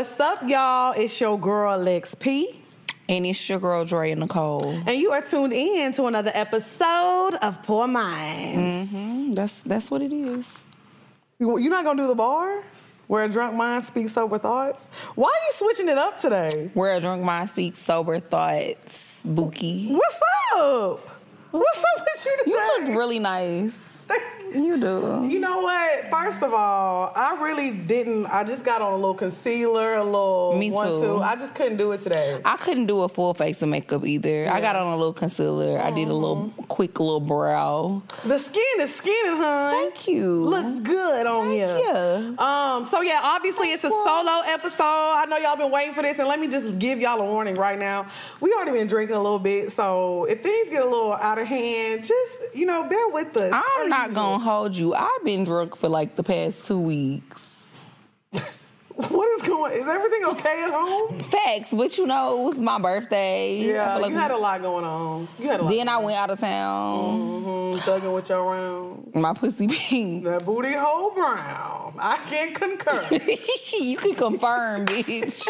What's up, y'all? It's your girl, Lex P. And it's your girl, Dre and Nicole. And you are tuned in to another episode of Poor Minds. Mm-hmm. That's what it is. You're not going to do the bar? Where a drunk mind speaks sober thoughts? Why are you switching it up today? Where a drunk mind speaks sober thoughts, Bookie. What's up? What's up with you today? You look really nice. You do. You know what? First of all, I really didn't. I just got on a little concealer, a little one-two. I just couldn't do it today. I couldn't do a full face of makeup either. Yeah. I got on a little concealer. I did a little quick brow. The skin is skinning, hun. Thank you. Looks good on you. So yeah, obviously it's a solo episode. I know y'all been waiting for this, and let me just give y'all a warning right now. We already been drinking a little bit, so if things get a little out of hand, just bear with us. I'm not gonna hold you. I've been drunk for like the past 2 weeks. Is everything okay at home? Facts, but it was my birthday. Yeah, like you had a lot going on. Then I went out of town. Mm-hmm. Thugging with your rounds. My pussy pink. That booty hole brown. I can concur. You can confirm, bitch.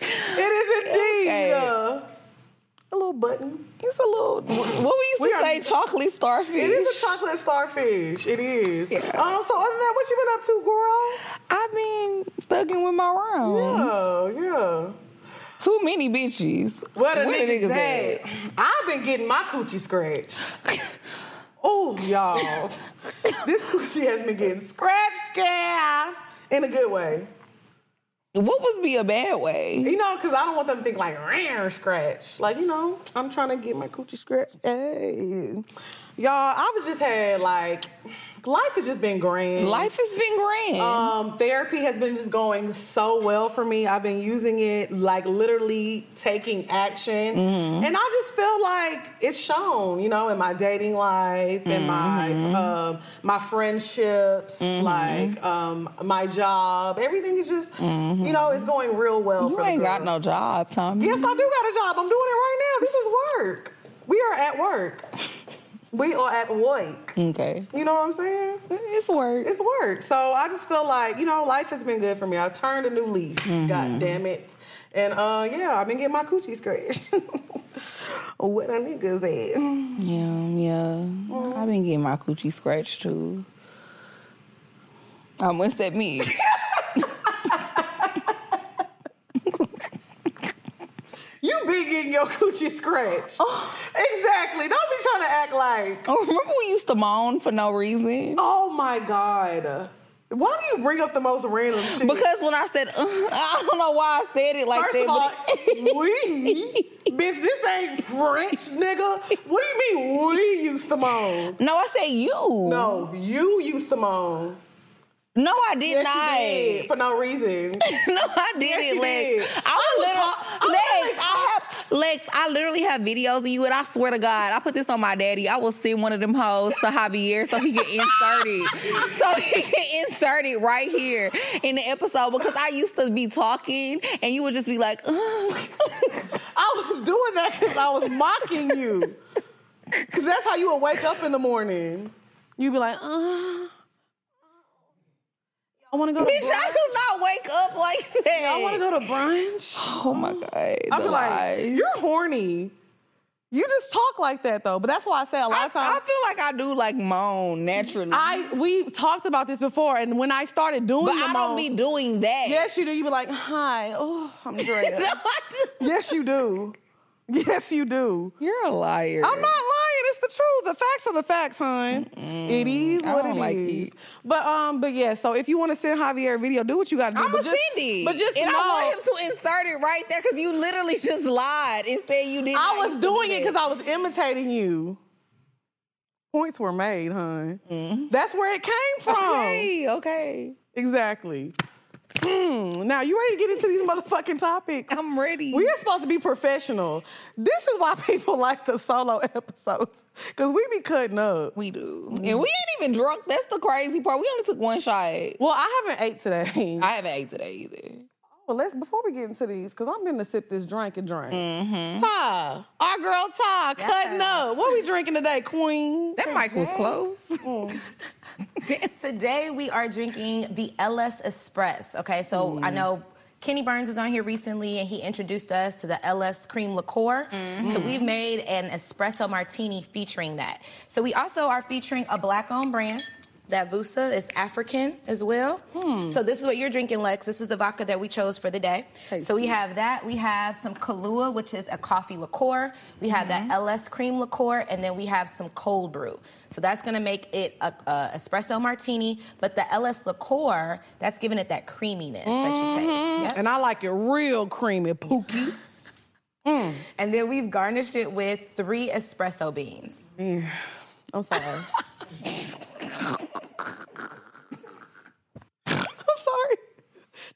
It is indeed. Okay. A little button. It's a little... What we used to say, chocolate starfish. It is a chocolate starfish. It is. Yeah. So other than that, what you been up to, girl? I've been thugging with my rounds. Yeah. Too many bitches. Where the niggas at? I've been getting my coochie scratched. Oh, y'all. This coochie has been getting scratched, girl. In a good way. What would be a bad way? Because I don't want them to think like, rare scratch. Like, I'm trying to get my coochie scratched. Hey. Y'all, I've just had, life has just been grand. Life has been grand. Therapy has been just going so well for me. I've been using it, literally taking action. Mm-hmm. And I just feel like it's shown, in my dating life, mm-hmm. in my friendships, mm-hmm. My job. Everything is just, mm-hmm. It's going real well for me. You ain't got no job, Tommy. Yes, I do got a job. I'm doing it right now. This is work. We are at work. We are at work. Okay. You know what I'm saying? It's work. It's work. So I just feel like, life has been good for me. I turned a new leaf. Mm-hmm. God damn it. And, I've been getting my coochie scratched. What a niggas at. Yeah. Mm. I've been getting my coochie scratched, too. What's that mean? You be getting your coochie scratched. Oh. Exactly. Don't be trying to act like... Oh, remember we used to moan for no reason? Oh, my God. Why do you bring up the most random shit? Because when I said... I don't know why I said it like that. First of all, we... Bitch, this ain't French, nigga. What do you mean we used to moan? No, I said you. No, you used to moan. No, I did not. You did, for no reason. No, I didn't, Lex. I literally have videos of you, and I swear to God, I put this on my daddy. I will send one of them hoes to Javier so he can insert it. Right here in the episode, because I used to be talking, and you would just be like, ugh. I was doing that because I was mocking you. Because that's how you would wake up in the morning. You'd be like, ugh. I want to go to brunch. Bitch, I do not wake up like that. Yeah, I want to go to brunch. Oh, my God. I'll be like, you're horny. You just talk like that, though. But that's why I say a lot of times. I feel like I do, moan naturally. We've talked about this before, and when I started doing the moan. But I don't be doing that. Yes, you do. You be like, hi. Oh, I'm Draya. No, yes, you do. Yes, you do. You're a liar. I'm not lying. It's the truth. The facts are the facts, hon. Mm-mm. It is what it is. It. But yeah, so if you want to send Javier a video, do what you got to do. I'm going to send it. But just I want him to insert it right there because you literally just lied and said you didn't. I was doing it because I was imitating you. Points were made, hon. Mm-hmm. That's where it came from. Okay. Exactly. Now, you ready to get into these motherfucking topics? I'm ready. We are supposed to be professional. This is why people like the solo episodes, because we be cutting up. We do. And we ain't even drunk. That's the crazy part. We only took one shot. Well, I haven't ate today either. I But before we get into these, because I'm going to sip this drink and drink. Mm-hmm. Ty, our girl Ty, yes. Cutting up. What we drinking today, Queen? That mic was close. Mm. Today we are drinking the LS Espresso. Okay, so I know Kenny Burns was on here recently, and he introduced us to the LS Cream Liqueur. Mm-hmm. So we've made an espresso martini featuring that. So we also are featuring a Black-owned brand. That Vusa is African as well. Hmm. So this is what you're drinking, Lex. This is the vodka that we chose for the day. Thank so we you. Have that. We have some Kahlua, which is a coffee liqueur. We have that LS Cream Liqueur, and then we have some cold brew. So that's going to make it a espresso martini, but the LS liqueur, that's giving it that creaminess that you taste. Yep. And I like it real creamy, pooky. Mm. And then we've garnished it with 3 espresso beans. Yeah. I'm sorry.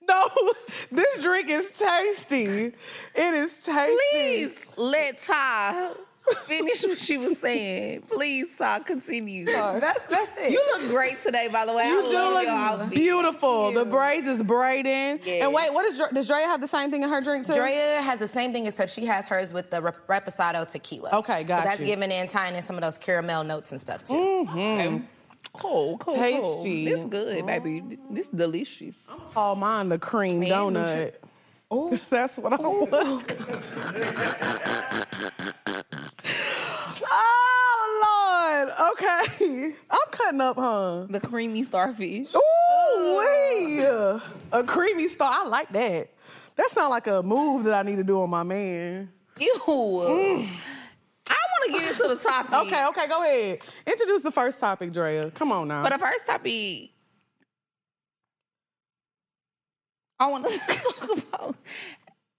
No, this drink is tasty. It is tasty. Please let Ty finish what she was saying. Please, Ty, continue. Sorry. That's it. You look great today, by the way. You I do love look your outfit. Beautiful. You. The braids is braiding. Yeah. And wait, does Draya have the same thing in her drink too? Draya has the same thing except she has hers with the Reposado tequila. Okay, gotcha. So that's giving in, tying in some of those caramel notes and stuff too. Mm-hmm. Okay. Cool. Tasty. This good, baby. This delicious. I'm gonna call mine the cream donut. Oh, that's what I want. Oh, Lord. Okay. I'm cutting up, huh? The creamy starfish. Ooh, wee. A creamy star. I like that. That sounds like a move that I need to do on my man. Ew. Mm. Get into the topic. Okay, go ahead. Introduce the first topic, Draya. Come on now. But the first topic, I want to talk about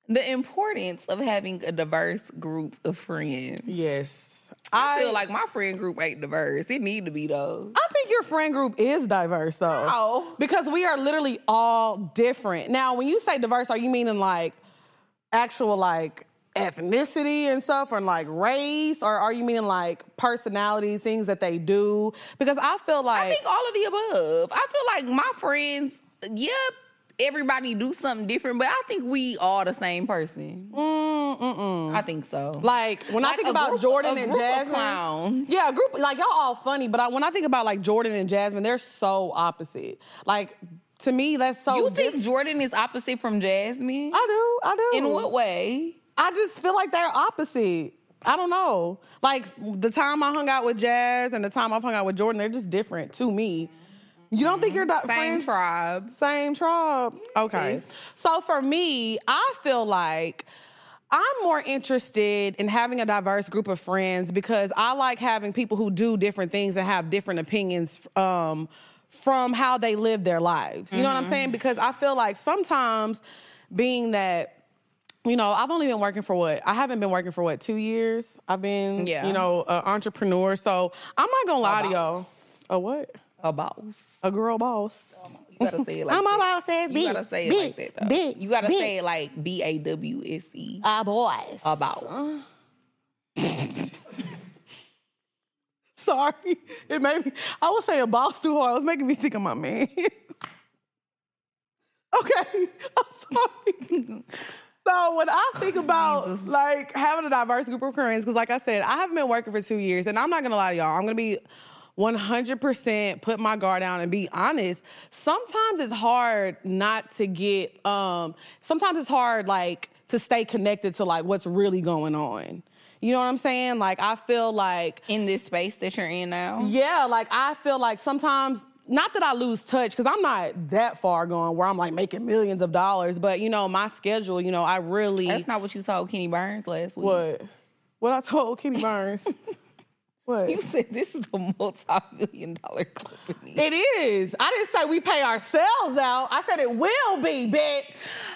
the importance of having a diverse group of friends. Yes. I feel like my friend group ain't diverse. It need to be, though. I think your friend group is diverse, though. Oh. Because we are literally all different. Now, when you say diverse, are you meaning, like, actual, like, ethnicity and stuff, or like race, or are you meaning like personalities, things that they do? Because I feel like I think all of the above. I feel like my friends, everybody do something different, but I think we all the same person. I think so. Like when I think about Jordan and Jasmine, yeah, a group like y'all all funny, but when I think about like Jordan and Jasmine, they're so opposite. Like. To me, that's so You think Jordan is opposite from Jasmine? I do. In what way? I just feel like they're opposite. I don't know. Like, the time I hung out with Jazz and the time I've hung out with Jordan, they're just different to me. You don't think you're... Same friends? Tribe. Same tribe. Okay. Yes. So, for me, I feel like I'm more interested in having a diverse group of friends because I like having people who do different things and have different opinions from how they live their lives. You know what I'm saying? Because I feel like sometimes being that, you know, I've only been working for I haven't been working for 2 years? I've been, you know, an entrepreneur. So I'm not going to lie to y'all. A what? A boss. A girl boss. You got to say it like that. I'm a boss ass bitch. You got to say it like that, though. You got to say it like B-A-W-S-E. A boss. A boss. Sorry. It made me... I was saying boss too hard. It was making me think of my man. Okay. I'm sorry. So when I think about, like, having a diverse group of friends, because like I said, I haven't been working for 2 years, and I'm not going to lie to y'all. I'm going to be 100% put my guard down and be honest. Sometimes it's hard not to get... sometimes it's hard, like, to stay connected to, like, what's really going on. You know what I'm saying? Like, I feel like... In this space that you're in now? Yeah, like, I feel like sometimes... Not that I lose touch, because I'm not that far gone where I'm, like, making millions of dollars. But, you know, my schedule, you know, I really... That's not what you told Kenny Burns last week. What I told Kenny Burns? What? You said this is a multi-million-dollar company. It is. I didn't say we pay ourselves out. I said it will be, bitch.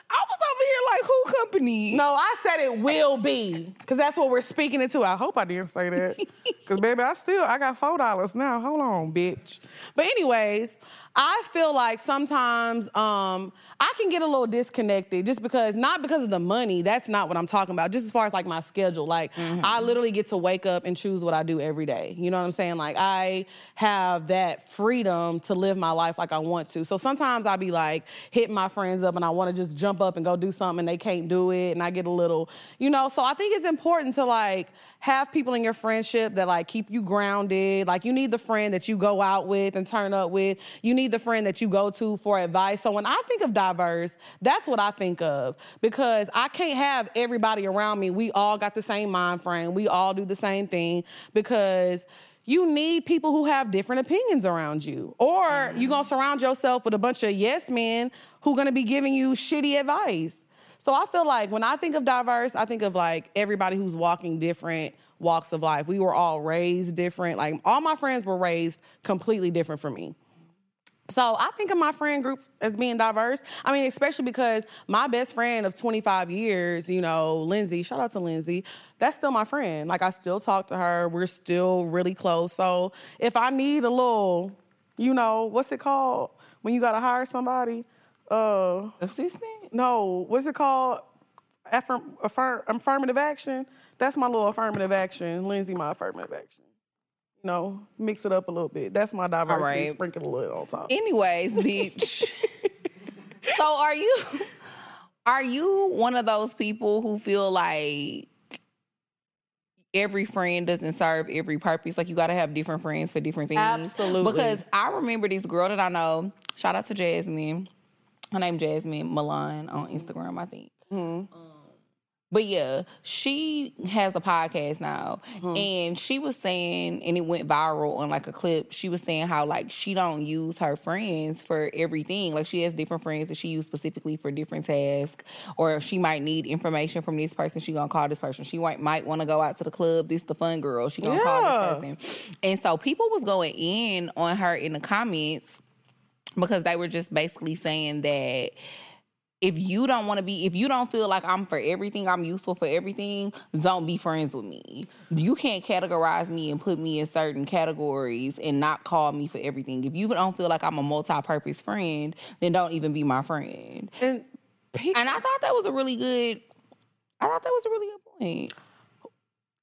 I was over here like who company? No, I said it will be, because that's what we're speaking into. I hope I didn't say that, because baby, I got $4 now. Hold on, bitch. But anyways, I feel like sometimes I can get a little disconnected just because, not because of the money, that's not what I'm talking about, just as far as like my schedule. Like I literally get to wake up and choose what I do every day. You know what I'm saying? Like I have that freedom to live my life like I want to. So sometimes I be like hitting my friends up and I want to just jump up and go do something and they can't do it and I get a little, you know. So I think it's important to like have people in your friendship that like keep you grounded. Like you need the friend that you go out with and turn up with. You need the friend that you go to for advice. So when I think of diverse, that's what I think of, because I can't have everybody around me. We all got the same mind frame. We all do the same thing, because you need people who have different opinions around you, or you're going to surround yourself with a bunch of yes men who are going to be giving you shitty advice. So I feel like when I think of diverse, I think of like everybody who's walking different walks of life. We were all raised different. Like all my friends were raised completely different from me. So I think of my friend group as being diverse. I mean, especially because my best friend of 25 years, you know, Lindsey, shout out to Lindsey, that's still my friend. Like, I still talk to her. We're still really close. So if I need a little, you know, what's it called when you got to hire somebody? Assistant? No, what's it called? Affirmative action? That's my little affirmative action. Lindsey, my affirmative action. No, mix it up a little bit. That's my diversity. Right. Sprinkle a little on top. Anyways, bitch. So are you one of those people who feel like every friend doesn't serve every purpose? Like you got to have different friends for different things. Absolutely. Because I remember this girl that I know. Shout out to Jasmine. Her name Jasmine Milan on Instagram, I think. Mm-hmm. But yeah, she has a podcast now, and she was saying, and it went viral on like a clip, she was saying how like she don't use her friends for everything. Like she has different friends that she uses specifically for different tasks, or if she might need information from this person, she gonna call this person. She might want to go out to the club, this the fun girl, she gonna call this person. And so people was going in on her in the comments because they were just basically saying that if you don't feel like I'm for everything, I'm useful for everything, don't be friends with me. You can't categorize me and put me in certain categories and not call me for everything. If you don't feel like I'm a multi-purpose friend, then don't even be my friend. And I thought that was a really good point.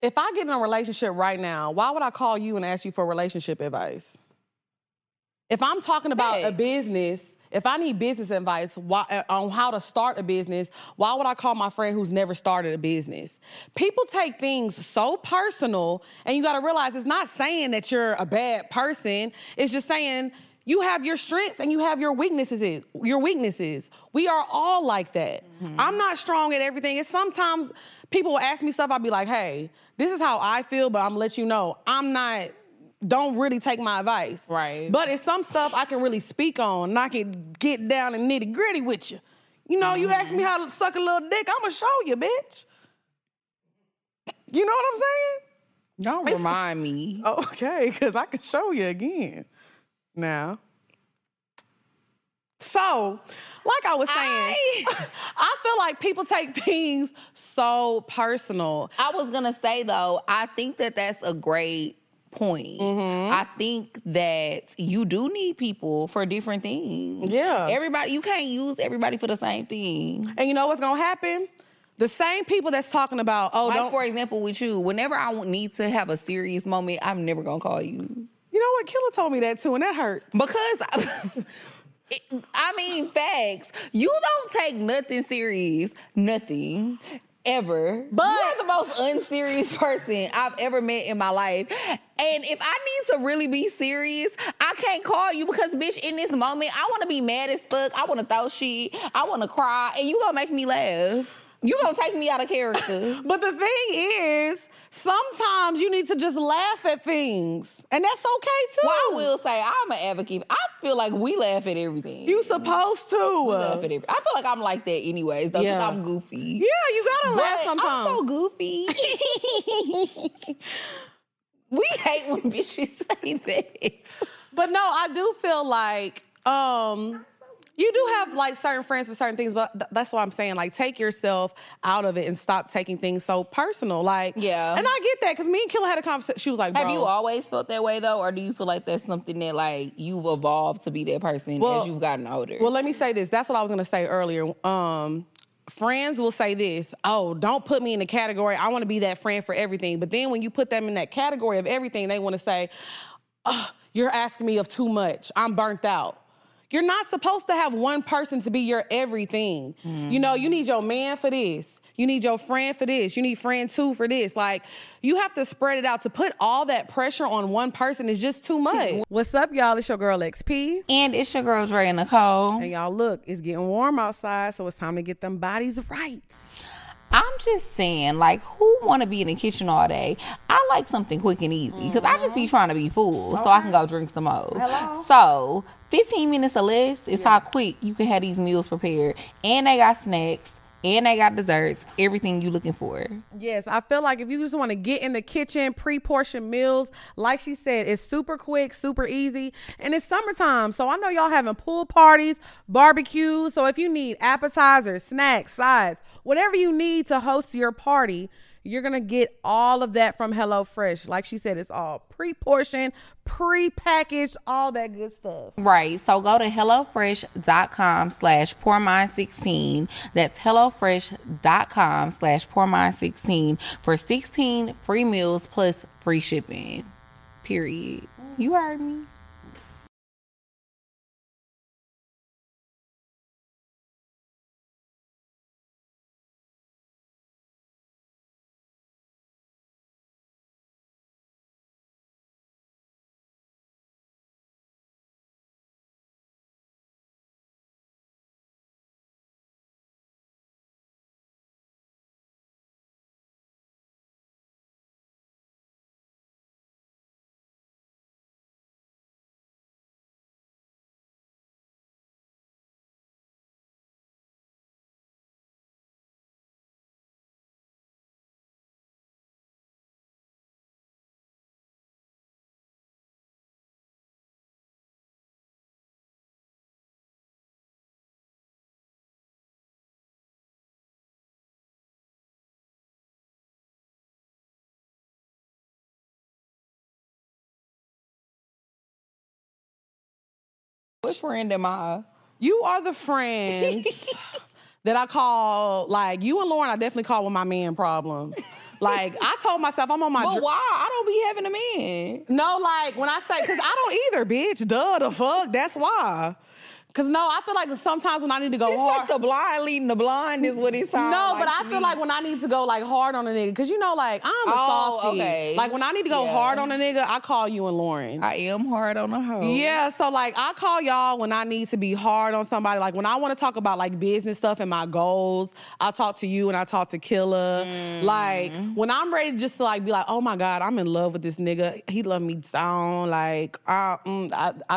If I get in a relationship right now, why would I call you and ask you for relationship advice? If I'm talking about a business, if I need business advice on how to start a business, why would I call my friend who's never started a business? People take things so personal, and you got to realize it's not saying that you're a bad person. It's just saying you have your strengths and you have your weaknesses. We are all like that. I'm not strong at everything. It's sometimes people will ask me stuff. I'll be like, hey, this is how I feel, but I'm gonna let you know I'm not. Don't really take my advice. Right. But it's some stuff I can really speak on, and I can get down and nitty gritty with you. You know, you ask me how to suck a little dick, I'm going to show you, bitch. You know what I'm saying? Remind me. Okay, because I can show you again now. So, like I was saying, I feel like people take things so personal. I was going to say, though, I think that that's a great point. I think that you do need people for different things. Yeah. Everybody, you can't use everybody for the same thing. And you know what's gonna happen? The same people that's talking about, for example, with you, whenever I need to have a serious moment, I'm never gonna call you. You know what? Killer told me that too, and that hurt. Because facts. You don't take nothing serious. Nothing. Ever. But you're the most unserious person I've ever met in my life. And if I need to really be serious, I can't call you because, bitch, in this moment, I want to be mad as fuck. I want to throw shit. I want to cry. And you going to make me laugh. You going to take me out of character. But the thing is, sometimes you need to just laugh at things. And that's okay, too. Well, I will say, I'm an advocate. I feel like we laugh at everything. You supposed to. We laugh at everything. I feel like I'm like that anyways, though, because I'm goofy. Yeah, you gotta laugh sometimes. I'm so goofy. We hate when bitches say that. But no, I do feel like You do have, like, certain friends for certain things, but that's why I'm saying, like, take yourself out of it and stop taking things so personal. Like, yeah. And I get that, because me and Killer had a conversation. She was like, bro. Have you always felt that way, though? Or do you feel like that's something that, like, you've evolved to be that person as you've gotten older? Well, let me say this. That's what I was going to say earlier. Friends will say this, oh, don't put me in the category. I want to be that friend for everything. But then when you put them in that category of everything, they want to say, oh, you're asking me of too much. I'm burnt out. You're not supposed to have one person to be your everything. Mm. You know, you need your man for this. You need your friend for this. You need friend two for this. Like, you have to spread it out. To put all that pressure on one person is just too much. What's up, y'all? It's your girl, Lex P. And it's your girl, Dre and Nicole. And y'all, look, it's getting warm outside, so it's time to get them bodies right. I'm just saying, like, who want to be in the kitchen all day? I like something quick and easy because I just be trying to be full so I can go drink some more. Hello. So 15 minutes or less is how quick you can have these meals prepared. And they got snacks. And they got desserts, everything you looking for. Yes, I feel like if you just want to get in the kitchen, pre-portioned meals, like she said, it's super quick, super easy. And it's summertime, so I know y'all having pool parties, barbecues. So if you need appetizers, snacks, sides, whatever you need to host your party, you're going to get all of that from HelloFresh. Like she said, it's all pre-portioned, pre-packaged, all that good stuff. Right. So go to HelloFresh.com/PoorMind16. That's HelloFresh.com/PoorMind16 for 16 free meals plus free shipping. Period. You heard me. What friend am I? You are the friend that I call, like, you and Lauren I definitely call with my man problems. Like, I told myself I'm on my... But why? I don't be having a man. No, like, when I say... Because I don't either, bitch. Duh, the fuck. That's why. Because, no, I feel like sometimes when I need to go hard... It's like the blind leading the blind is what it sounds like. No, but I feel like when I need to go, like, hard on a nigga... Because, you know, like, I'm a softie. Okay. Like, when I need to go hard on a nigga, I call you and Lauren. I am hard on a hoe. Yeah, so, like, I call y'all when I need to be hard on somebody. Like, when I want to talk about, like, business stuff and my goals, I talk to you and I talk to Killer. Like, when I'm ready just to, like, be like, oh, my God, I'm in love with this nigga. He love me down. Like, I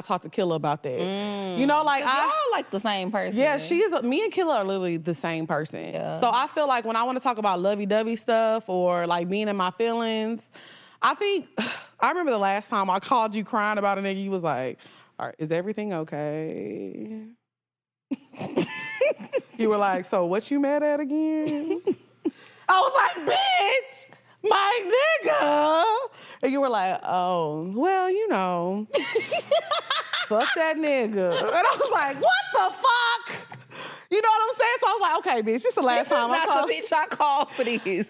talk to Killer about that. You know, like... Y'all like the same person. Yeah, me and Killer are literally the same person. Yeah. So I feel like when I want to talk about lovey-dovey stuff or like being in my feelings, I remember the last time I called you crying about a nigga, you was like, all right, is everything okay? You were like, so what you mad at again? I was like, bitch, my nigga. And you were like, oh, well, you know. Fuck that nigga. And I was like, what the fuck? You know what I'm saying? So I was like, okay, bitch, this is the last time I called. This is not the bitch I called for this.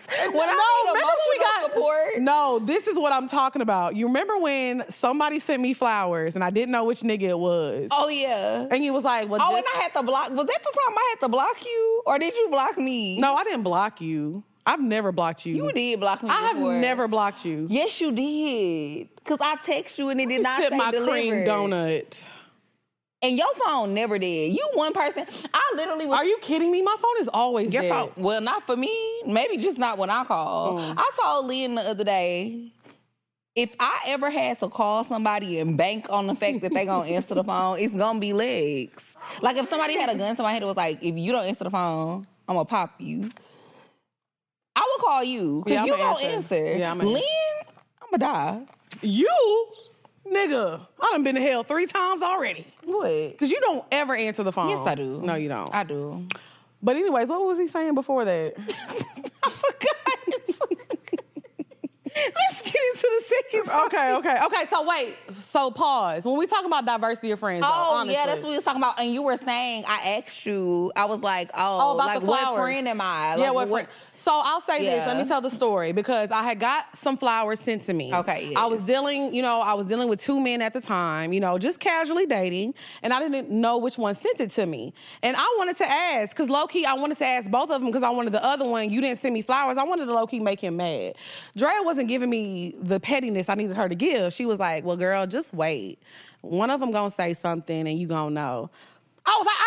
No, this is what I'm talking about. You remember when somebody sent me flowers and I didn't know which nigga it was? Oh, yeah. And you was like, well, and I had to block. Was that the time I had to block you? Or did you block me? No, I didn't block you. I've never blocked you. You did block me before. I have never blocked you. Yes, you did. Because I text you and it did not say delivered. You sent my cream donut. And your phone never did. You one person. I literally was... Are you kidding me? My phone is always dead. Your phone... Well, not for me. Maybe just not when I call. I told Lynn the other day... If I ever had to call somebody and bank on the fact that they gonna answer the phone, it's gonna be Legs. Like, if somebody had a gun to my head, it was like, if you don't answer the phone, I'm gonna pop you. I would call you, because you gonna answer. Lynn, I'm gonna die. You? Nigga, I done been to hell 3 times already. What? Because you don't ever answer the phone. Yes, I do. No, you don't. I do. But anyways, what was he saying before that? I forgot. Let's get into the second topic. Okay. So wait. So pause. When we talking about diversity of friends, honestly, yeah, that's what we was talking about. And you were saying, I asked you, I was like, about like, the flowers. What friend am I? Like, yeah, what friend? So I'll say this. Let me tell the story because I had got some flowers sent to me. Okay. Yeah. I was dealing with 2 men at the time. You know, just casually dating, and I didn't know which one sent it to me. And I wanted to ask because low key, I wanted to ask both of them because I wanted the other one. You didn't send me flowers. I wanted to low key make him mad. Draya wasn't giving me the pettiness I needed her to give. She was like, well, girl, just wait. One of them gonna say something and you gonna know. I was like,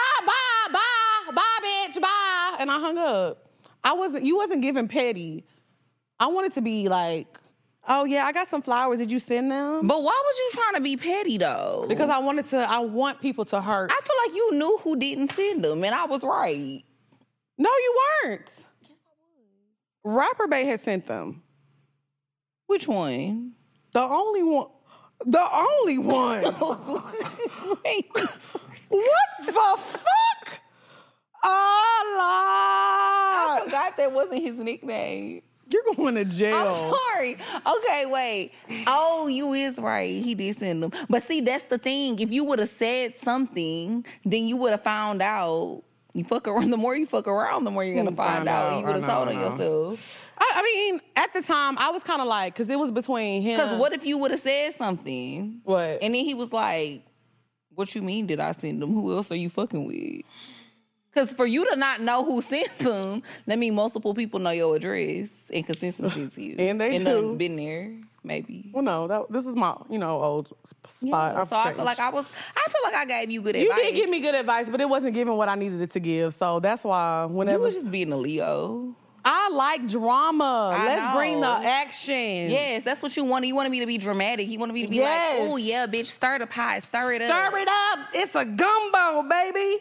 bye, bitch, bye. And I hung up. You wasn't giving petty. I wanted to be like, oh yeah, I got some flowers. Did you send them? But why was you trying to be petty though? Because I want people to hurt. I feel like you knew who didn't send them and I was right. No, you weren't. Yes, I was. Rapper Bay had sent them. Which one? The only one. Wait. What the fuck? Allah. I forgot that wasn't his nickname. You're going to jail. I'm sorry. Okay, wait. Oh, you is right. He did send them. But see, that's the thing. If you would have said something, then you would have found out. You fuck around. The more you fuck around, the more you're going to find out. You would have told on yourself. I mean, at the time, I was kind of like, because it was between him. Because what if you would have said something? What? And then he was like, what you mean did I send them? Who else are you fucking with? Because for you to not know who sent them, that means multiple people know your address and consistency to you. And they do. And been there, maybe. Well, no, this is my, old spot. Yeah, so changed. I feel like I gave you good advice. You did give me good advice, but it wasn't giving what I needed it to give. So that's why whenever... You was just being a Leo. I like drama. Let's bring the action. Yes, that's what you wanted. You wanted me to be dramatic. You wanted me to be like, oh, yeah, bitch, stir the pot. Stir it up. It's a gumbo, baby.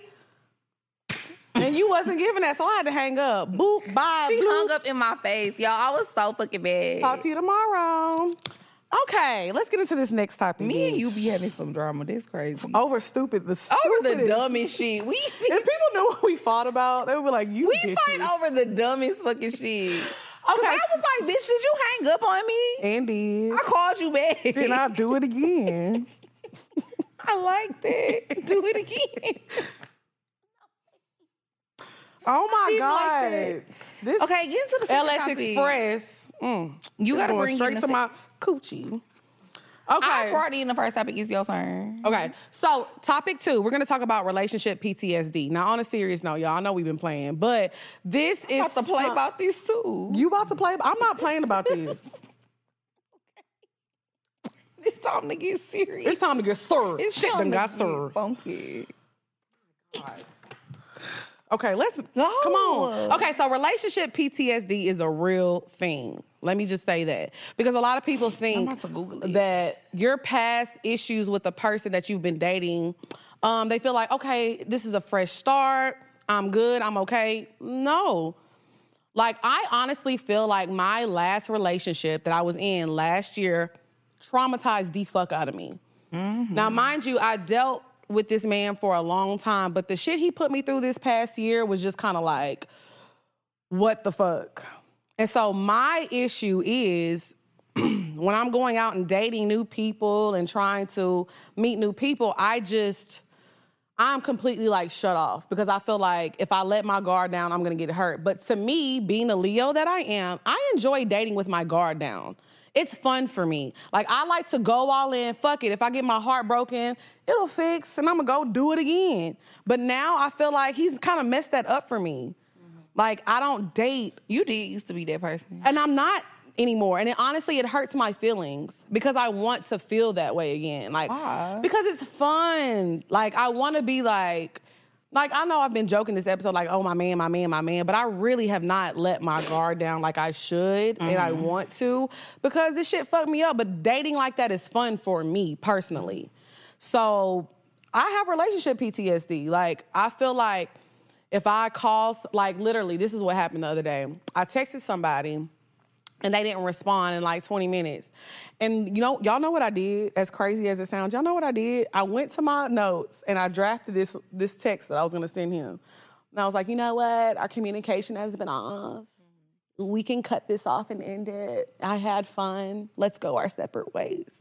And you wasn't giving that, so I had to hang up. Boop, bye. She hung up in my face, y'all. I was so fucking bad. Talk to you tomorrow. Okay, let's get into this next topic. Me and you be having some drama. That's crazy. Over the dumbest shit. If people knew what we fought about, they would be like, you bitches. We fight over the dumbest fucking shit. Okay. Because I was like, bitch, did you hang up on me? And did. I called you back. Then I do it again. I like that. Do it again. Oh my God. Like this okay, get into the LS topic. Express. You got to bring straight to my coochie. Okay. I'm already in the first topic. It's your turn. Okay. So, topic 2, we're going to talk about relationship PTSD. Now, on a serious note, y'all, I know we've been playing, but this is... I'm about to play about this, too. You about to play? I'm not playing about this. It's time to get serious. It's time to get served. Shit done got served. Funky. All right. Okay, let's go. Come on. Okay, so relationship PTSD is a real thing. Let me just say that. Because a lot of people think that your past issues with the person that you've been dating, they feel like, okay, this is a fresh start. I'm good. I'm okay. No. Like, I honestly feel like my last relationship that I was in last year traumatized the fuck out of me. Mm-hmm. Now, mind you, I dealt with this man for a long time, but the shit he put me through this past year was just kind of like, what the fuck? And so my issue is when I'm going out and dating new people and trying to meet new people, I'm completely like shut off because I feel like if I let my guard down, I'm going to get hurt. But to me, being a Leo that I am, I enjoy dating with my guard down. It's fun for me. Like, I like to go all in. Fuck it. If I get my heart broken, it'll fix, and I'm going to go do it again. But now I feel like he's kind of messed that up for me. Mm-hmm. Like, I don't date. You did used to be that person. And I'm not anymore. And honestly, it hurts my feelings because I want to feel that way again. Like, why? Because it's fun. Like, I want to be like, I know I've been joking this episode, like, oh, my man, but I really have not let my guard down like I should, mm-hmm. and I want to, because this shit fucked me up, but dating like that is fun for me, personally. So, I have relationship PTSD. Like, I feel like if I call, like, literally, this is what happened the other day. I texted somebody, And they didn't respond in like 20 minutes. And, you know, y'all know what I did, as crazy as it sounds. Y'all know what I did? I went to my notes and I drafted this text that I was going to send him. And I was like, you know what? Our communication has been off. We can cut this off and end it. I had fun. Let's go our separate ways.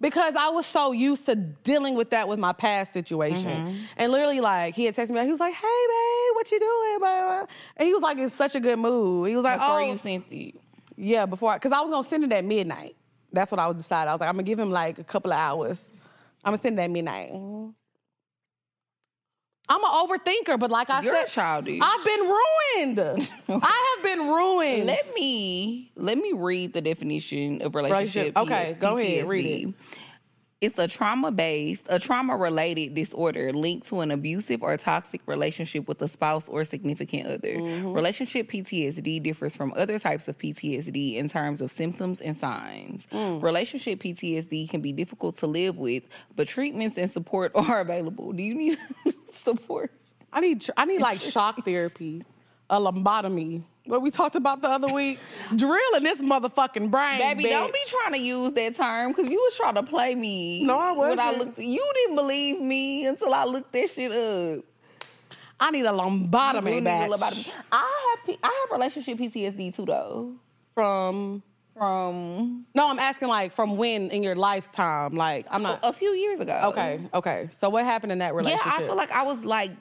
Because I was so used to dealing with that with my past situation. Mm-hmm. And literally, like, he had texted me. He was like, hey, babe, what you doing? Blah, blah. And he was like, in such a good mood. He was like, before you sent it. Yeah, because I was going to send it at midnight. That's what I would decide. I was like, I'm going to give him, like, a couple of hours. I'm going to send it at midnight. I'm an overthinker, but like I said... You're childish. I've been ruined. I have been ruined. Let me read the definition of relationship. Okay, go ahead, read it. It's a trauma-related disorder linked to an abusive or toxic relationship with a spouse or significant other. Mm-hmm. Relationship PTSD differs from other types of PTSD in terms of symptoms and signs. Mm. Relationship PTSD can be difficult to live with, but treatments and support are available. Do you need support? I need like shock therapy, a lobotomy. What we talked about the other week, drilling this motherfucking brain, baby. Bitch. Don't be trying to use that term because you was trying to play me. No, I wasn't. You didn't believe me until I looked that shit up. I need a lobotomy, bitch. I have relationship PTSD too, though. From no, I'm asking like from when in your lifetime? Like I'm not a few years ago. Okay. So what happened in that relationship? Yeah, I feel like I was like.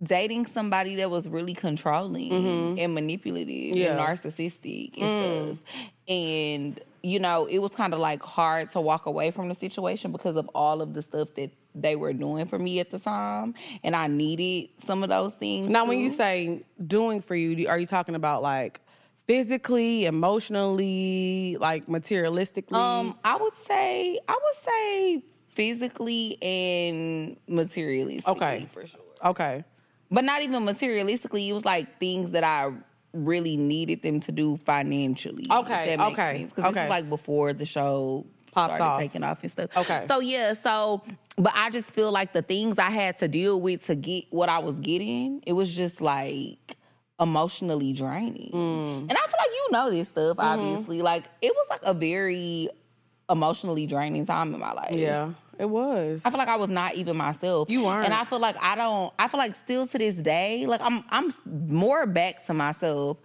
Dating somebody that was really controlling and manipulative and narcissistic and stuff. And, you know, it was kind of like hard to walk away from the situation because of all of the stuff that they were doing for me at the time. And I needed some of those things. Now, when you say doing for you, are you talking about like physically, emotionally, like materialistically? I would say physically and materialistically for sure. Okay. But not even materialistically, it was like things that I really needed them to do financially. Okay, if that makes sense. Because this is like before the show popped off, taking off and stuff. Okay. So, but I just feel like the things I had to deal with to get what I was getting, it was just like emotionally draining. Mm. And I feel like you know this stuff, obviously. Like, it was like a very emotionally draining time in my life. Yeah. It was. I feel like I was not even myself. You weren't. And I feel like I feel like still to this day, like I'm more back to myself,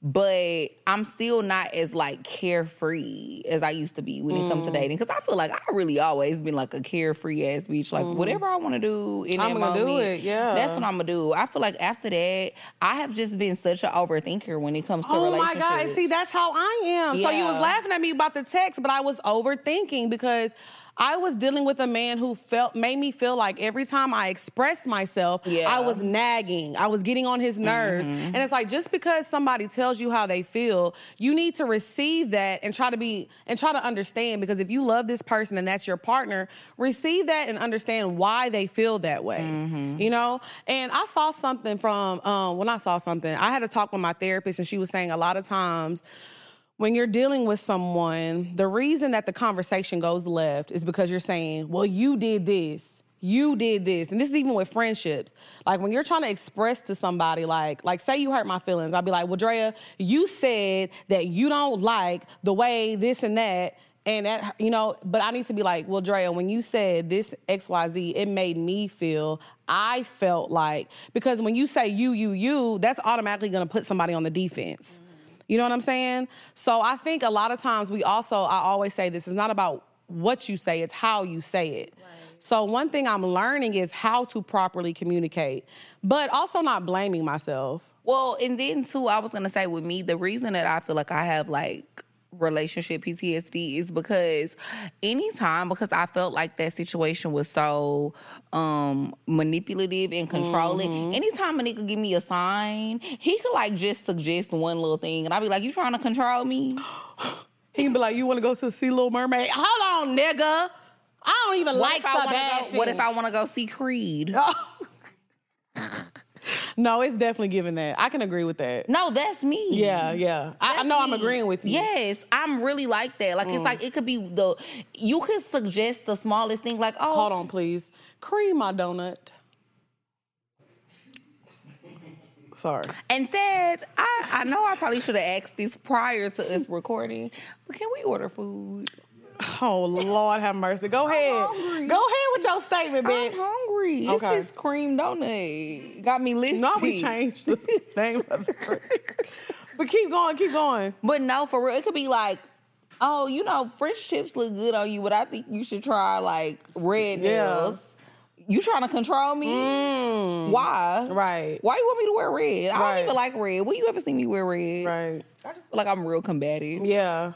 but I'm still not as like carefree as I used to be when it comes to dating. Cause I feel like I've really always been like a carefree ass bitch. Like whatever I want to do in that moment. I'm going to do it, yeah. That's what I'm going to do. I feel like after that, I have just been such an overthinker when it comes to relationships. Oh my God. See, that's how I am. Yeah. So you was laughing at me about the text, but I was overthinking because I was dealing with a man who made me feel like every time I expressed myself, I was nagging. I was getting on his nerves. And it's like, just because somebody tells you how they feel, you need to receive that and try to understand, because if you love this person and that's your partner, receive that and understand why they feel that way, you know? And I saw something I had a talk with my therapist and she was saying a lot of times, when you're dealing with someone, the reason that the conversation goes left is because you're saying, well, you did this. And this is even with friendships. Like, when you're trying to express to somebody, like say you hurt my feelings, I'll be like, well, Draya, you said that you don't like the way this and that. And that, you know, but I need to be like, well, Draya, when you said this XYZ, it made me feel, I felt like, because when you say you, that's automatically going to put somebody on the defense. You know what I'm saying? So I think a lot of times I always say this, it's not about what you say, it's how you say it. Right. So one thing I'm learning is how to properly communicate, but also not blaming myself. Well, and then too, I was going to say with me, the reason that I feel like I have like relationship PTSD is because because I felt like that situation was so manipulative and controlling. Anytime a nigga give me a sign, he could like just suggest one little thing and I'd be like, you trying to control me? He'd be like, you want to go to see Little Mermaid? Hold on, nigga. I don't even like Sebastian. What if I want to go see Creed? No, it's definitely giving that. I can agree with that. No, that's me. Yeah. I know I'm agreeing with you. Yes, I'm really like that. Like, it's like, it could be you could suggest the smallest thing, like, oh. Hold on, please. Cream my donut. Sorry. And Thad, I know I probably should have asked this prior to us recording, but can we order food? Oh, Lord have mercy. Go ahead. Go ahead with your statement, bitch. I'm hungry. Okay. It's this cream donut. Got me lifted. No, we changed the name of the drink. But keep going, keep going. But no, for real, it could be like, oh, you know, French chips look good on you, but I think you should try, like, red nails. You trying to control me? Why? Right. Why you want me to wear red? I don't even like red. When you ever see me wear red? Right. I just feel like I'm real combative. Yeah.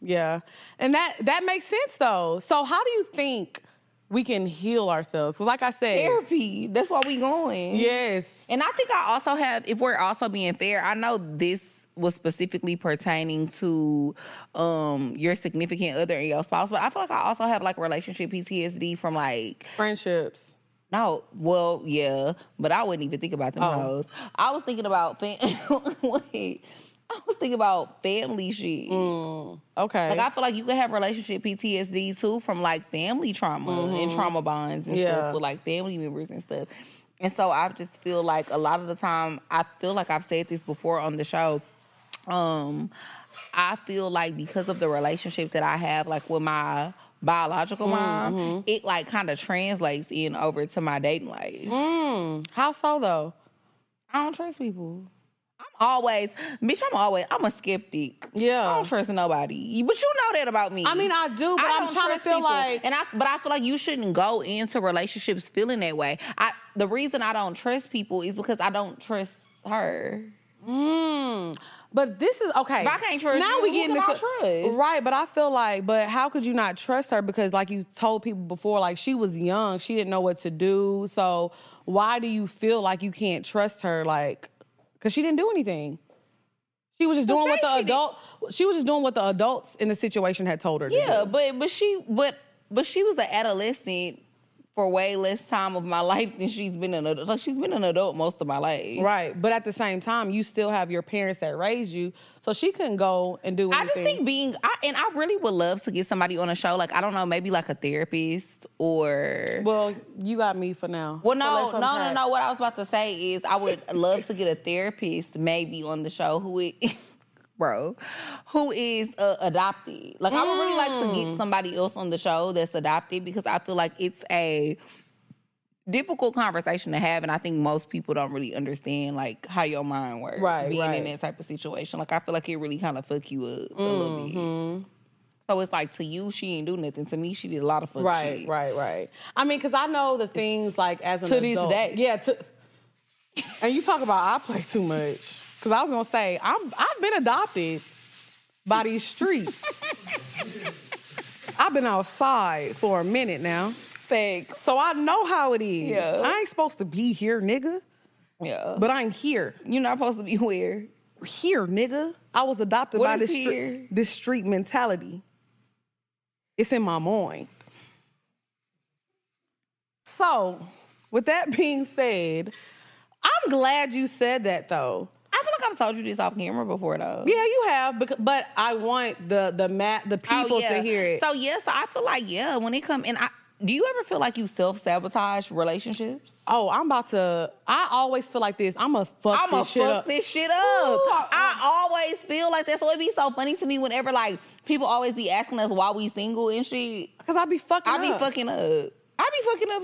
Yeah. And that makes sense, though. So how do you think we can heal ourselves? Because like I said... Therapy. That's why we going. Yes. And I think I also have, if we're also being fair, I know this was specifically pertaining to your significant other and your spouse, but I feel like I also have, like, relationship PTSD from, like... Friendships. No, well, yeah, but I wouldn't even think about them hoes. I was thinking about family shit. Okay. Like, I feel like you can have relationship PTSD, too, from, like, family trauma and trauma bonds and stuff with, like, family members and stuff. And so I just feel like a lot of the time, I feel like I've said this before on the show, I feel like because of the relationship that I have, like, with my biological mom, it, like, kind of translates in over to my dating life. How so, though? I don't trust people. I'm a skeptic. Yeah. I don't trust nobody. But you know that about me. I mean, I do, but I'm trying to feel people. But I feel like you shouldn't go into relationships feeling that way. The reason I don't trust people is because I don't trust her. But this is, okay. But I can't trust now you. We getting this. Right, but I feel like, but how could you not trust her? Because like you told people before, like she was young. She didn't know what to do. So why do you feel like you can't trust her? Like, because she didn't do anything. She was just doing what the adult. She was just doing what the adults in the situation had told her to do. Yeah, but she was an adolescent for way less time of my life than she's been an adult. Like, she's been an adult most of my life. Right, but at the same time, you still have your parents that raised you, so she couldn't go and do anything. I just think and I really would love to get somebody on a show, like, I don't know, maybe like a therapist or... Well, you got me for now. Well, no, what I was about to say is I would love to get a therapist maybe on the show who is adopted. Like, I would really like to get somebody else on the show that's adopted because I feel like it's a difficult conversation to have, and I think most people don't really understand, like, how your mind works. Right, being in that type of situation. Like, I feel like it really kind of fuck you up a little bit. So it's like, to you, she ain't do nothing. To me, she did a lot of fuck shit. Right. I mean, because I know the things, like, as an adult. To this day. Yeah. And you talk about I play too much. Because I was going to say, I've been adopted by these streets. I've been outside for a minute now. Thanks. So I know how it is. Yeah. I ain't supposed to be here, nigga. Yeah. But I'm here. You're not supposed to be where? Here, nigga. I was adopted by this street mentality. It's in my mind. So, with that being said, I'm glad you said that, though. I feel like I've told you this off camera before, though. Yeah, you have, but I want the people to hear it. So, so I feel like, when it comes... Do you ever feel like you self-sabotage relationships? Oh, I always feel like this. I'm going to fuck this shit up. I always feel like that. So it be so funny to me whenever, like, people always be asking us why we single and shit. Because I be fucking up,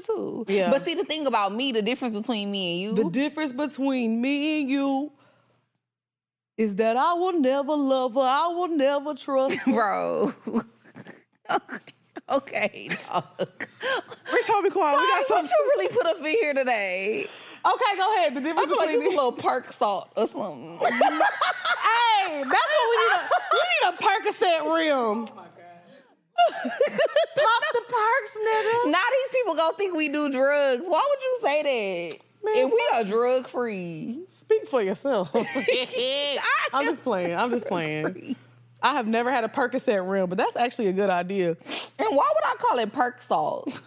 too. Yeah. But see, the thing about me, the difference between me and you... is that I will never love her. I will never trust her. Bro. Okay. Rich, hold me quiet. What you really put up in here today? Okay, go ahead. The difference between you a little perk salt or something. Hey, that's what we need a Percocet rim. Oh, my God. Pop the perks, nigga. Now these people gonna think we do drugs. Why would you say that? And we are drug-free. Speak for yourself. I'm just playing. Free. I have never had a Percocet rim, but that's actually a good idea. And why would I call it perk salt?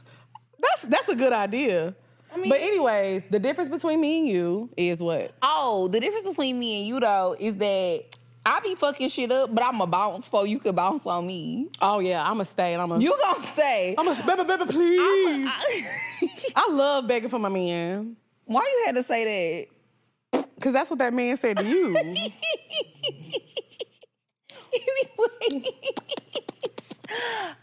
That's a good idea. I mean, but anyways, the difference between me and you is what? Oh, the difference between me and you, though, is that I be fucking shit up, but I'ma bounce before you can bounce on me. Oh, yeah, I'ma stay and I'ma... You gonna stay. I'ma... Baby, please. I love begging for my man. Why you had to say that? Because that's what that man said to you. Anyway.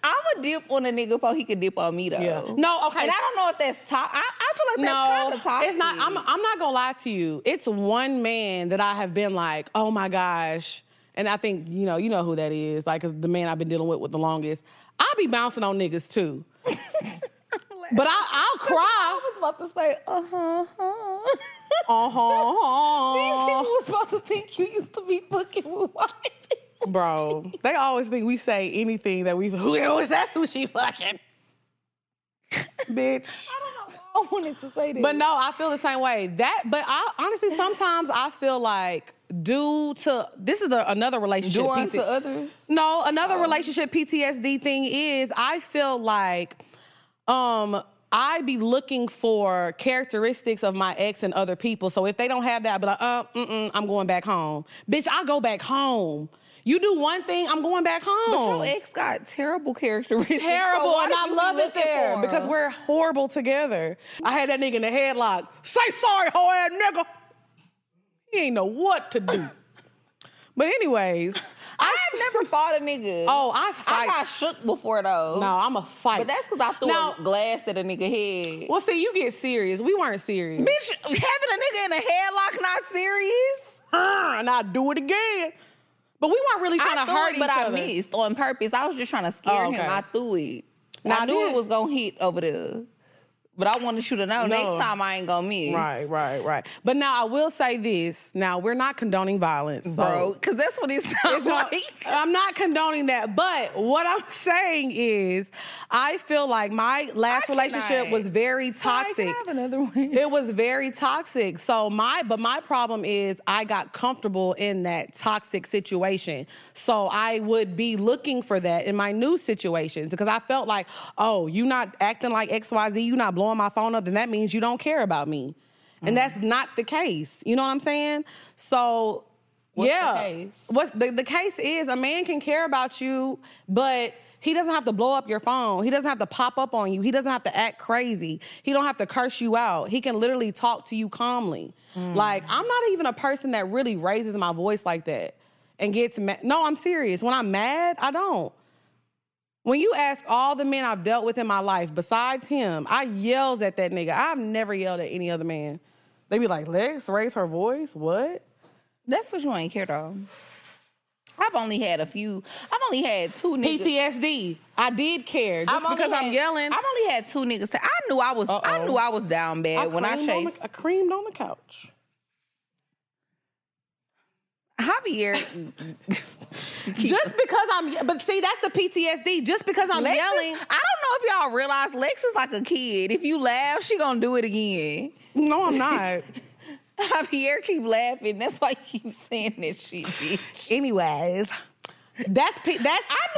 I'm a dip on a nigga before he can dip on me, though. Yeah. No, okay. And I don't know if that's toxic. I feel like that's kind of toxic. It's not. I'm not going to lie to you. It's one man that I have been like, oh, my gosh. And I think, you know who that is. Like, cause the man I've been dealing with the longest. I be bouncing on niggas, too. But I'll cry. I was about to say, These people was about to think you used to be fucking with white people. Bro, they always think we say anything that we... That's who she fucking. Bitch. I don't know why I wanted to say that. But no, I feel the same way. But I honestly, sometimes I feel like this is another relationship. Do unto others? No, another relationship PTSD thing is I feel like... I be looking for characteristics of my ex and other people. So if they don't have that, I'll be like, I'm going back home. Bitch, I'll go back home. You do one thing, I'm going back home. But your ex got terrible characteristics. Terrible, so and I love it there because we're horrible together. I had that nigga in the headlock. Say sorry, whole ass nigga. He ain't know what to do. But anyways, I've never fought a nigga. Oh, I fight. I got shook before, though. No, I'm a fight. But that's because I threw a glass at a nigga head. Well, see, you get serious. We weren't serious. Bitch, having a nigga in a headlock not serious? And I do it again. But we weren't really trying to hurt each other. But I missed on purpose. I was just trying to scare him. I threw it. Now, I knew it was going to hit over there. But I wanted you to know next time I ain't going to miss. Right. But now I will say this. Now, we're not condoning violence. So bro, because that's what it sounds like. I'm not condoning that. But what I'm saying is I feel like my last relationship was very toxic. I have another one. It was very toxic. So my problem is I got comfortable in that toxic situation. So I would be looking for that in my new situations because I felt like, oh, you not acting like XYZ, you not blowing my phone up, then that means you don't care about me. And that's not the case. You know what I'm saying? So, the case is a man can care about you, but he doesn't have to blow up your phone. He doesn't have to pop up on you. He doesn't have to act crazy. He don't have to curse you out. He can literally talk to you calmly. Like, I'm not even a person that really raises my voice like that and gets mad. No, I'm serious. When I'm mad, I don't. When you ask all the men I've dealt with in my life, besides him, I yells at that nigga. I've never yelled at any other man. They be like, Lex, raise her voice? What? That's what you ain't care, though. I've only had two niggas. PTSD. I did care just because I'm yelling. I've only had two niggas. I knew I was down bad when I chased. I creamed on the couch. Javier... Just because but see, that's the PTSD. Just because I'm yelling. I don't know if y'all realize Lex is like a kid. If you laugh, she gonna do it again. No, I'm not. Javier keep laughing. That's why you keep saying that shit, bitch. Anyways, that's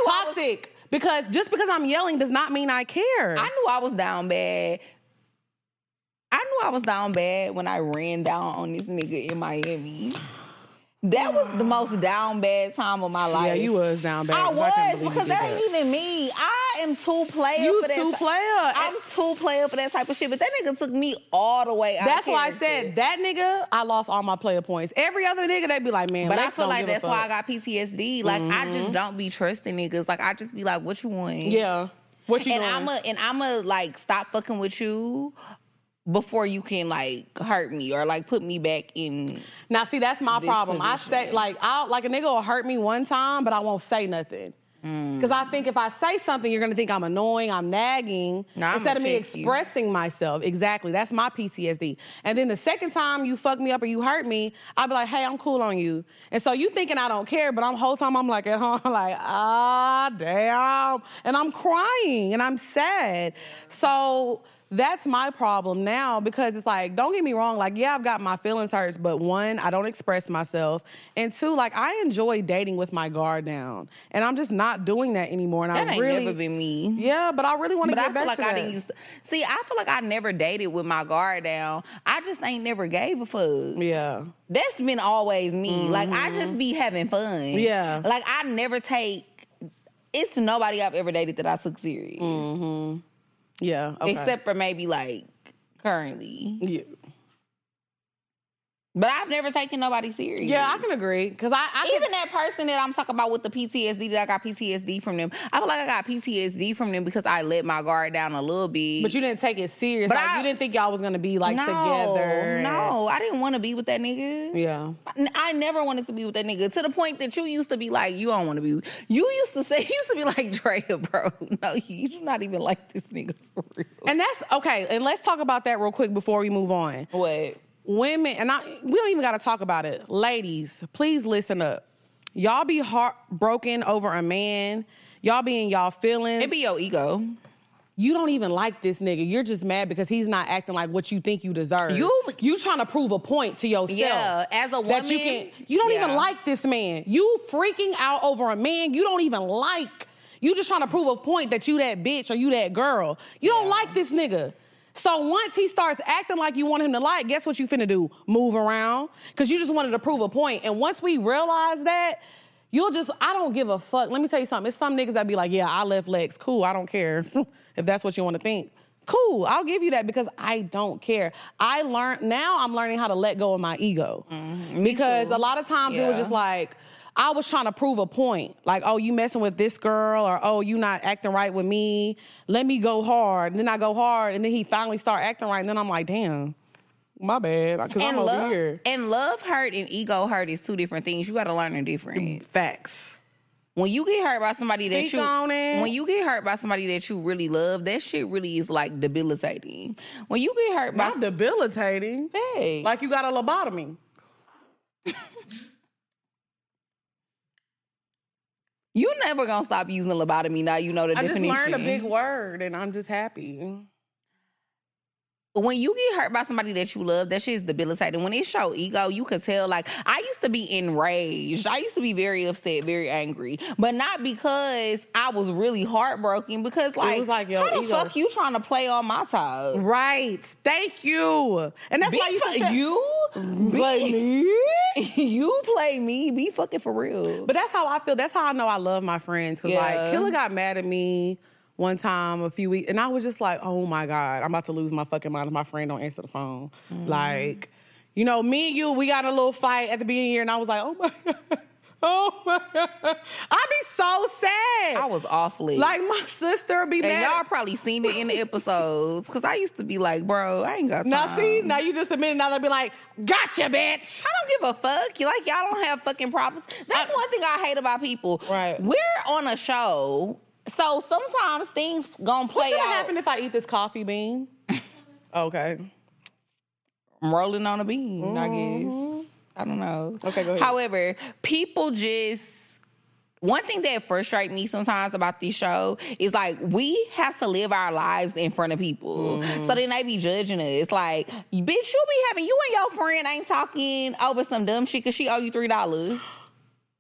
toxic because just because I'm yelling does not mean I care. I knew I was down bad when I ran down on this nigga in Miami. That was the most down bad time of my life. Yeah, you was down bad. I was because that ain't even me. I am too player for that. You too player. I'm too player for that type of shit. But that nigga took me all the way out. That's why I said that nigga, I lost all my player points. Every other nigga, they be like, man. But I feel like that's why I got PTSD. Like I just don't be trusting niggas. Like I just be like, what you want? Yeah. What you doing? And I'ma like stop fucking with you. Before you can, like, hurt me or, like, put me back in... Now, see, that's my problem. Position. I stay, like, a nigga will hurt me one time, but I won't say nothing. Because I think if I say something, you're going to think I'm annoying, I'm nagging, instead of me expressing myself. Exactly. That's my PTSD. And then the second time you fuck me up or you hurt me, I'll be like, hey, I'm cool on you. And so you thinking I don't care, but the whole time I'm like at home, like, ah, damn. And I'm crying and I'm sad. So... That's my problem now because it's like, don't get me wrong, like, yeah, I've got my feelings hurt, but one, I don't express myself. And two, like, I enjoy dating with my guard down. And I'm just not doing that anymore. And that ain't never been me. Yeah, but I really want to get back to that. See, I feel like I never dated with my guard down. I just ain't never gave a fuck. Yeah. That's been always me. Mm-hmm. Like, I just be having fun. Yeah. Like, I never it's nobody I've ever dated that I took serious. Mm-hmm. Yeah, okay. Except for maybe, like, currently. Yeah. But I've never taken nobody serious. Yeah, I can agree. Because I that person that I'm talking about with the PTSD, that I got PTSD from them. I feel like I got PTSD from them because I let my guard down a little bit. But you didn't take it serious. But you didn't think y'all was going to be like together. No, I didn't want to be with that nigga. Yeah. I never wanted to be with that nigga to the point that you used to be like, you don't want to be with. You used to be like, Draya, bro. No, you do not even like this nigga for real. And that's, okay, and let's talk about that real quick before we move on. What? Women, and we don't even got to talk about it. Ladies, please listen up. Y'all be heartbroken over a man. Y'all be in y'all feelings. It be your ego. You don't even like this nigga. You're just mad because he's not acting like what you think you deserve. You trying to prove a point to yourself. Yeah, as a woman. That you don't even like this man. You freaking out over a man you don't even like. You just trying to prove a point that you that bitch or you that girl. You don't like this nigga. So once he starts acting like you want him to like, guess what you finna do? Move around. Because you just wanted to prove a point. And once we realize that, you'll just, I don't give a fuck. Let me tell you something. It's some niggas that be like, yeah, I left Lex. Cool, I don't care if that's what you want to think. Cool, I'll give you that because I don't care. I'm learning how to let go of my ego. Mm-hmm. Because a lot of times it was just like, I was trying to prove a point. Like, oh, you messing with this girl, or oh, you not acting right with me. Let me go hard. And then I go hard, and then he finally start acting right, and then I'm like, damn, my bad, because I'm over here. And love hurt and ego hurt is two different things. You got to learn the difference. Facts. When you get hurt by somebody that you really love, that shit really is like debilitating. When you get hurt by debilitating. Hey. Like you got a lobotomy. You never gonna stop using lobotomy now. You know the definition. I just learned a big word and I'm just happy. When you get hurt by somebody that you love, that shit is debilitating. When it's your ego, you could tell, like, I used to be enraged. I used to be very upset, very angry. But not because I was really heartbroken, because, like, it was like yo, how the fuck you trying to play on my time? Right. Thank you. And that's why you said you play me? You play me. Be fucking for real. But that's how I feel. That's how I know I love my friends. Because, like, Killer got mad at me one time, a few weeks, and I was just like, oh my God, I'm about to lose my fucking mind if my friend don't answer the phone. Mm. Like, you know, me and you, we got a little fight at the beginning of the year, and I was like, oh my God. Oh my God. I'd be so sad. I was awfully. Like, my sister would be mad. And y'all probably seen it in the episodes, because I used to be like, bro, I ain't got time. Now, see, now you just admitted, now they'll be like, gotcha, bitch. I don't give a fuck. Like, y'all don't have fucking problems. That's one thing I hate about people. Right. We're on a show, so sometimes things gonna play out. What's gonna happen if I eat this coffee bean? Okay. I'm rolling on a bean, I guess. I don't know. Okay, go ahead. However, people just... One thing that frustrates me sometimes about this show is, like, we have to live our lives in front of people. Mm-hmm. So then they be judging us. Like, bitch, you be having... You and your friend ain't talking over some dumb shit because she owe you $3.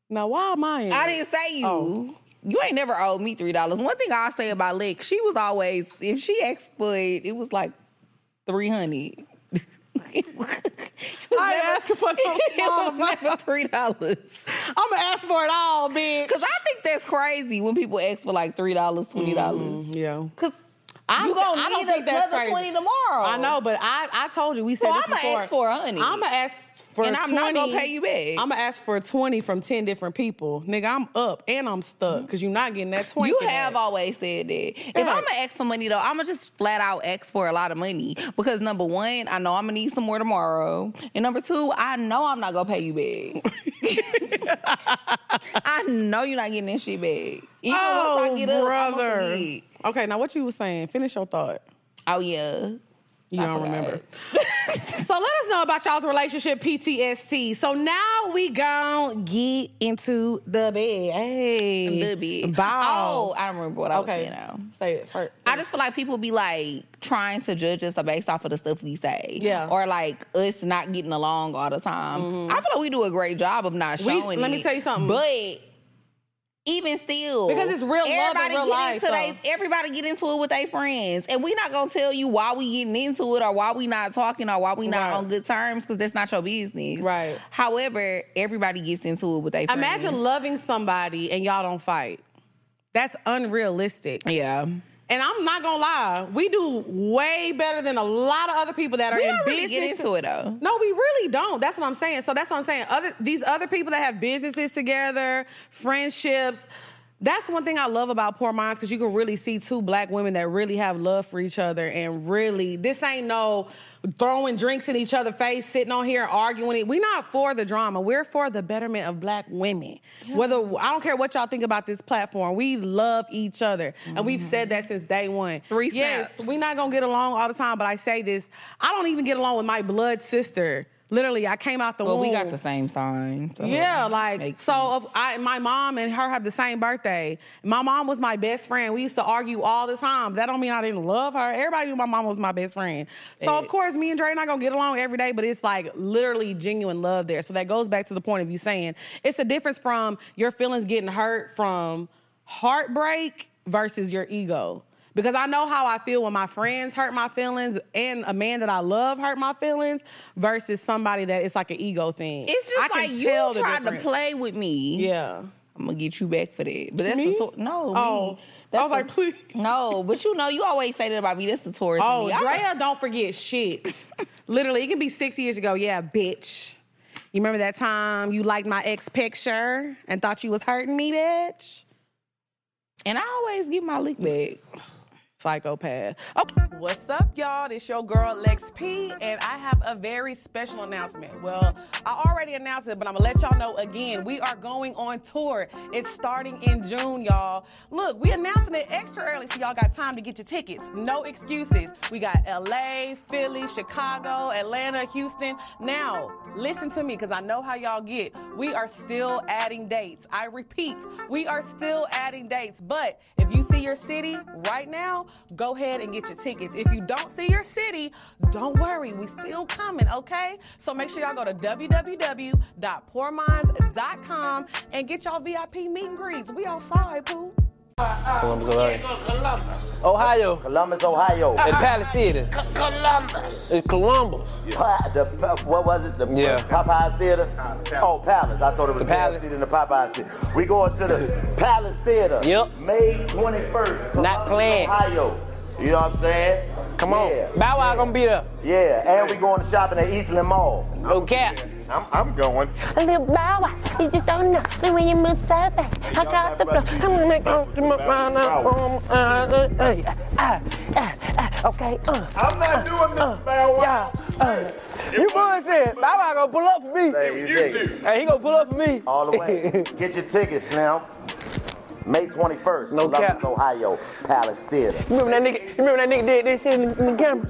Now, why am I in I didn't say you... Oh. You ain't never owed me $3. One thing I'll say about Lex, she was always, if she asked for it was like $300. I asked for no small amount. It was never $3. I'm gonna ask for it all, bitch. Because I think that's crazy when people ask for like $3, $20. Yeah. Because you gonna need another $20 tomorrow. I know, but I told you, we said this before. I'm gonna ask for $100. I'm gonna ask for $20. And I'm not gonna pay you back. I'm gonna ask for $20 from 10 different people. Nigga, I'm up and I'm stuck because you're not getting that $20. You have always said that. Yeah. If I'm gonna ask for money, though, I'm gonna just flat out ask for a lot of money because, number one, I know I'm gonna need some more tomorrow. And number two, I know I'm not gonna pay you back. I know you're not getting that shit back. Even once I get up, brother. Okay, now what you were saying? Finish your thought. Oh yeah, you don't remember. So let us know about y'all's relationship PTSD. So now we gon' get into the bed. Hey, the bed. Ball. Oh, I remember what I was saying now. Say it first. I just feel like people be like trying to judge us based off of the stuff we say. Yeah. Or like us not getting along all the time. Mm-hmm. I feel like we do a great job of not showing it. Let me tell you something. But even still, because it's real love and real life. Everybody get into it with their friends, and we not gonna tell you why we getting into it or why we not talking or why we not on good terms, because that's not your business. Right. However, everybody gets into it with their friends. Imagine loving somebody and y'all don't fight. That's unrealistic. Yeah. And I'm not gonna lie, we do way better than a lot of other people that are in business. We don't really get into it though. No, we really don't. That's what I'm saying. So that's what I'm saying. These other people that have businesses together, friendships. That's one thing I love about Poor Minds, because you can really see two black women that really have love for each other, and really, this ain't no throwing drinks in each other's face, sitting on here arguing. We're not for the drama. We're for the betterment of black women. Yeah. I don't care what y'all think about this platform. We love each other, and we've said that since day one. Three snaps. Yes, we're not going to get along all the time, but I say this. I don't even get along with my blood sister. Literally, I came out the womb. Well, we got the same sign. So yeah, like, so my mom and her have the same birthday. My mom was my best friend. We used to argue all the time. That don't mean I didn't love her. Everybody knew my mom was my best friend. So, of course, me and Dre not going to get along every day, but it's, like, literally genuine love there. So that goes back to the point of you saying it's a difference from your feelings getting hurt from heartbreak versus your ego. Because I know how I feel when my friends hurt my feelings and a man that I love hurt my feelings versus somebody that it's like an ego thing. It's just like you tried to play with me. Yeah. I'm going to get you back for that. But that's me? No. Oh. I was like, please. No, but you know, you always say that about me. That's the tourist. Oh, Draya don't forget shit. Literally, it can be 6 years ago. Yeah, bitch. You remember that time you liked my ex picture and thought you was hurting me, bitch? And I always get my lick back. Psychopath. Oh. What's up, y'all? It's your girl, Lex P, and I have a very special announcement. Well, I already announced it, but I'm going to let y'all know again. We are going on tour. It's starting in June, y'all. Look, we announcing it extra early, so y'all got time to get your tickets. No excuses. We got L.A., Philly, Chicago, Atlanta, Houston. Now, listen to me, because I know how y'all get. We are still adding dates. I repeat, we are still adding dates, but if you see your city right now, go ahead and get your tickets. If you don't see your city, don't worry. We still coming, okay? So make sure y'all go to www.poorminds.com and get y'all VIP meet and greets. We outside, poo. Columbus, Ohio. Columbus, Ohio. The Palace Theater. Columbus. It's Columbus. Yeah. What was it? The Popeyes Theater? Oh, Palace. I thought it was the Palace Theater and the Popeyes Theater. We going to the Palace Theater. Yep. May 21st. Columbus, not playing. Ohio. You know what I'm saying? Come on. Yeah. Bow Wow gonna be there. Yeah, and we going to shopping at Eastland Mall. No cap. I'm going. A little Bow Wow. You just don't know. So when you move so fast, I got the floor. I'm gonna make okay. I'm not doing this Bow Wow. You bullshit. Bow Wow gonna pull up for me. Hey, he gonna pull up for me. All the way. Get your tickets now. May 21st, no Columbus, cap. Ohio, Palace Theater. You remember that nigga did this shit in the camera?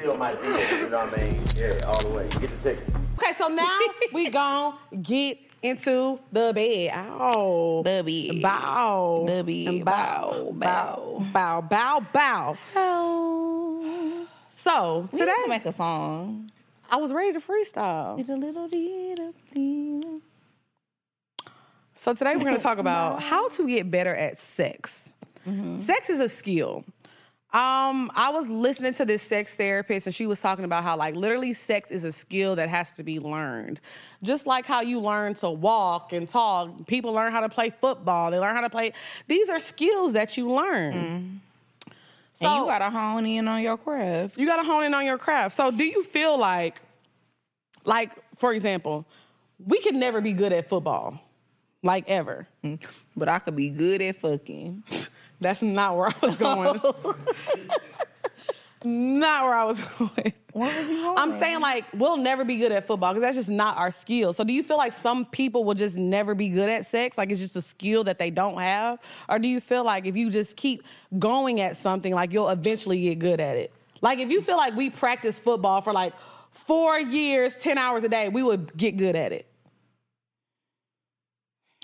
Still my deal, you know what I mean? Yeah, all the way. Get the ticket. Okay, so now we gonna get into the bed. Ow. The bed. Bow. The bed. Bow. Bow. Bow. Bow. Bow. Bow. So, today... We need to make a song. I was ready to freestyle. Did a little bit of thing. So today we're going to talk about how to get better at sex. Mm-hmm. Sex is a skill. I was listening to this sex therapist, and she was talking about how, like, literally sex is a skill that has to be learned. Just like how you learn to walk and talk, people learn how to play football. They learn how to play. These are skills that you learn. Mm-hmm. So, and you got to hone in on your craft. You got to hone in on your craft. So do you feel like, for example, we can never be good at football. Like, ever. But I could be good at fucking. That's not where I was going. Not where I was going. Where was you going? I'm saying, like, we'll never be good at football because that's just not our skill. So do you feel like some people will just never be good at sex? Like, it's just a skill that they don't have? Or do you feel like if you just keep going at something, like, you'll eventually get good at it? Like, if you feel like we practice football for, like, 4 years, 10 hours a day, we would get good at it.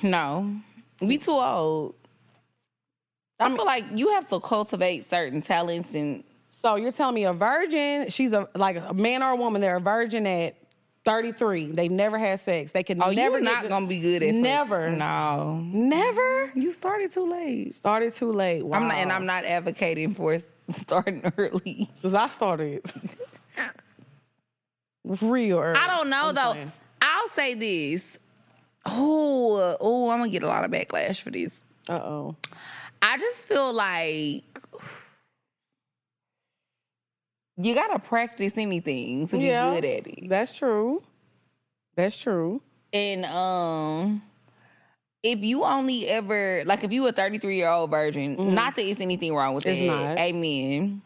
No, we too old. I feel like you have to cultivate certain talents. And so you're telling me a virgin, she's a man or a woman, they're a virgin at 33. They've never had sex. They can never. You're not going to be good at never. No. Never? You started too late. Started too late. Wow. I'm not advocating for starting early. Because I started. Real early. I don't know, though. Saying. I'll say this. Oh, I'm going to get a lot of backlash for this. Uh-oh. I just feel like you got to practice anything to be good at it. That's true. That's true. And if you only ever, like if you a 33-year-old virgin, mm-hmm. not that it's anything wrong with it's that. Not. Amen.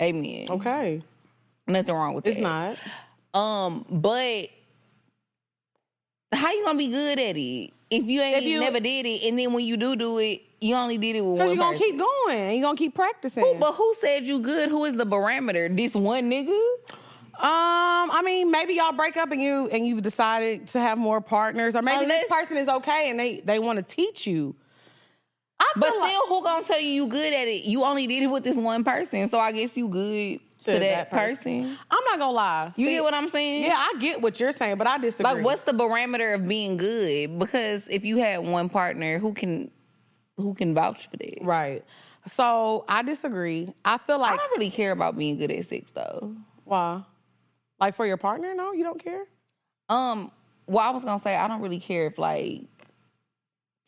Amen. Okay. Nothing wrong with that. It's not. But how you gonna be good at it if you ain't never did it, and then when you do it, you only did it with one person? Because you're gonna keep going. You're gonna keep practicing. But who said you good? Who is the barometer? This one nigga? I mean, maybe y'all break up and you've decided to have more partners, or maybe this person is okay and they want to teach you. But still, who gonna tell you good at it? You only did it with this one person, so I guess you good to that person. I'm not gonna lie. You get what I'm saying? Yeah, I get what you're saying, but I disagree. Like, what's the barometer of being good? Because if you had one partner, who can vouch for that? Right. So I disagree. I feel like I don't really care about being good at sex, though. Why? Like, for your partner? No, you don't care. Well, I was gonna say I don't really care if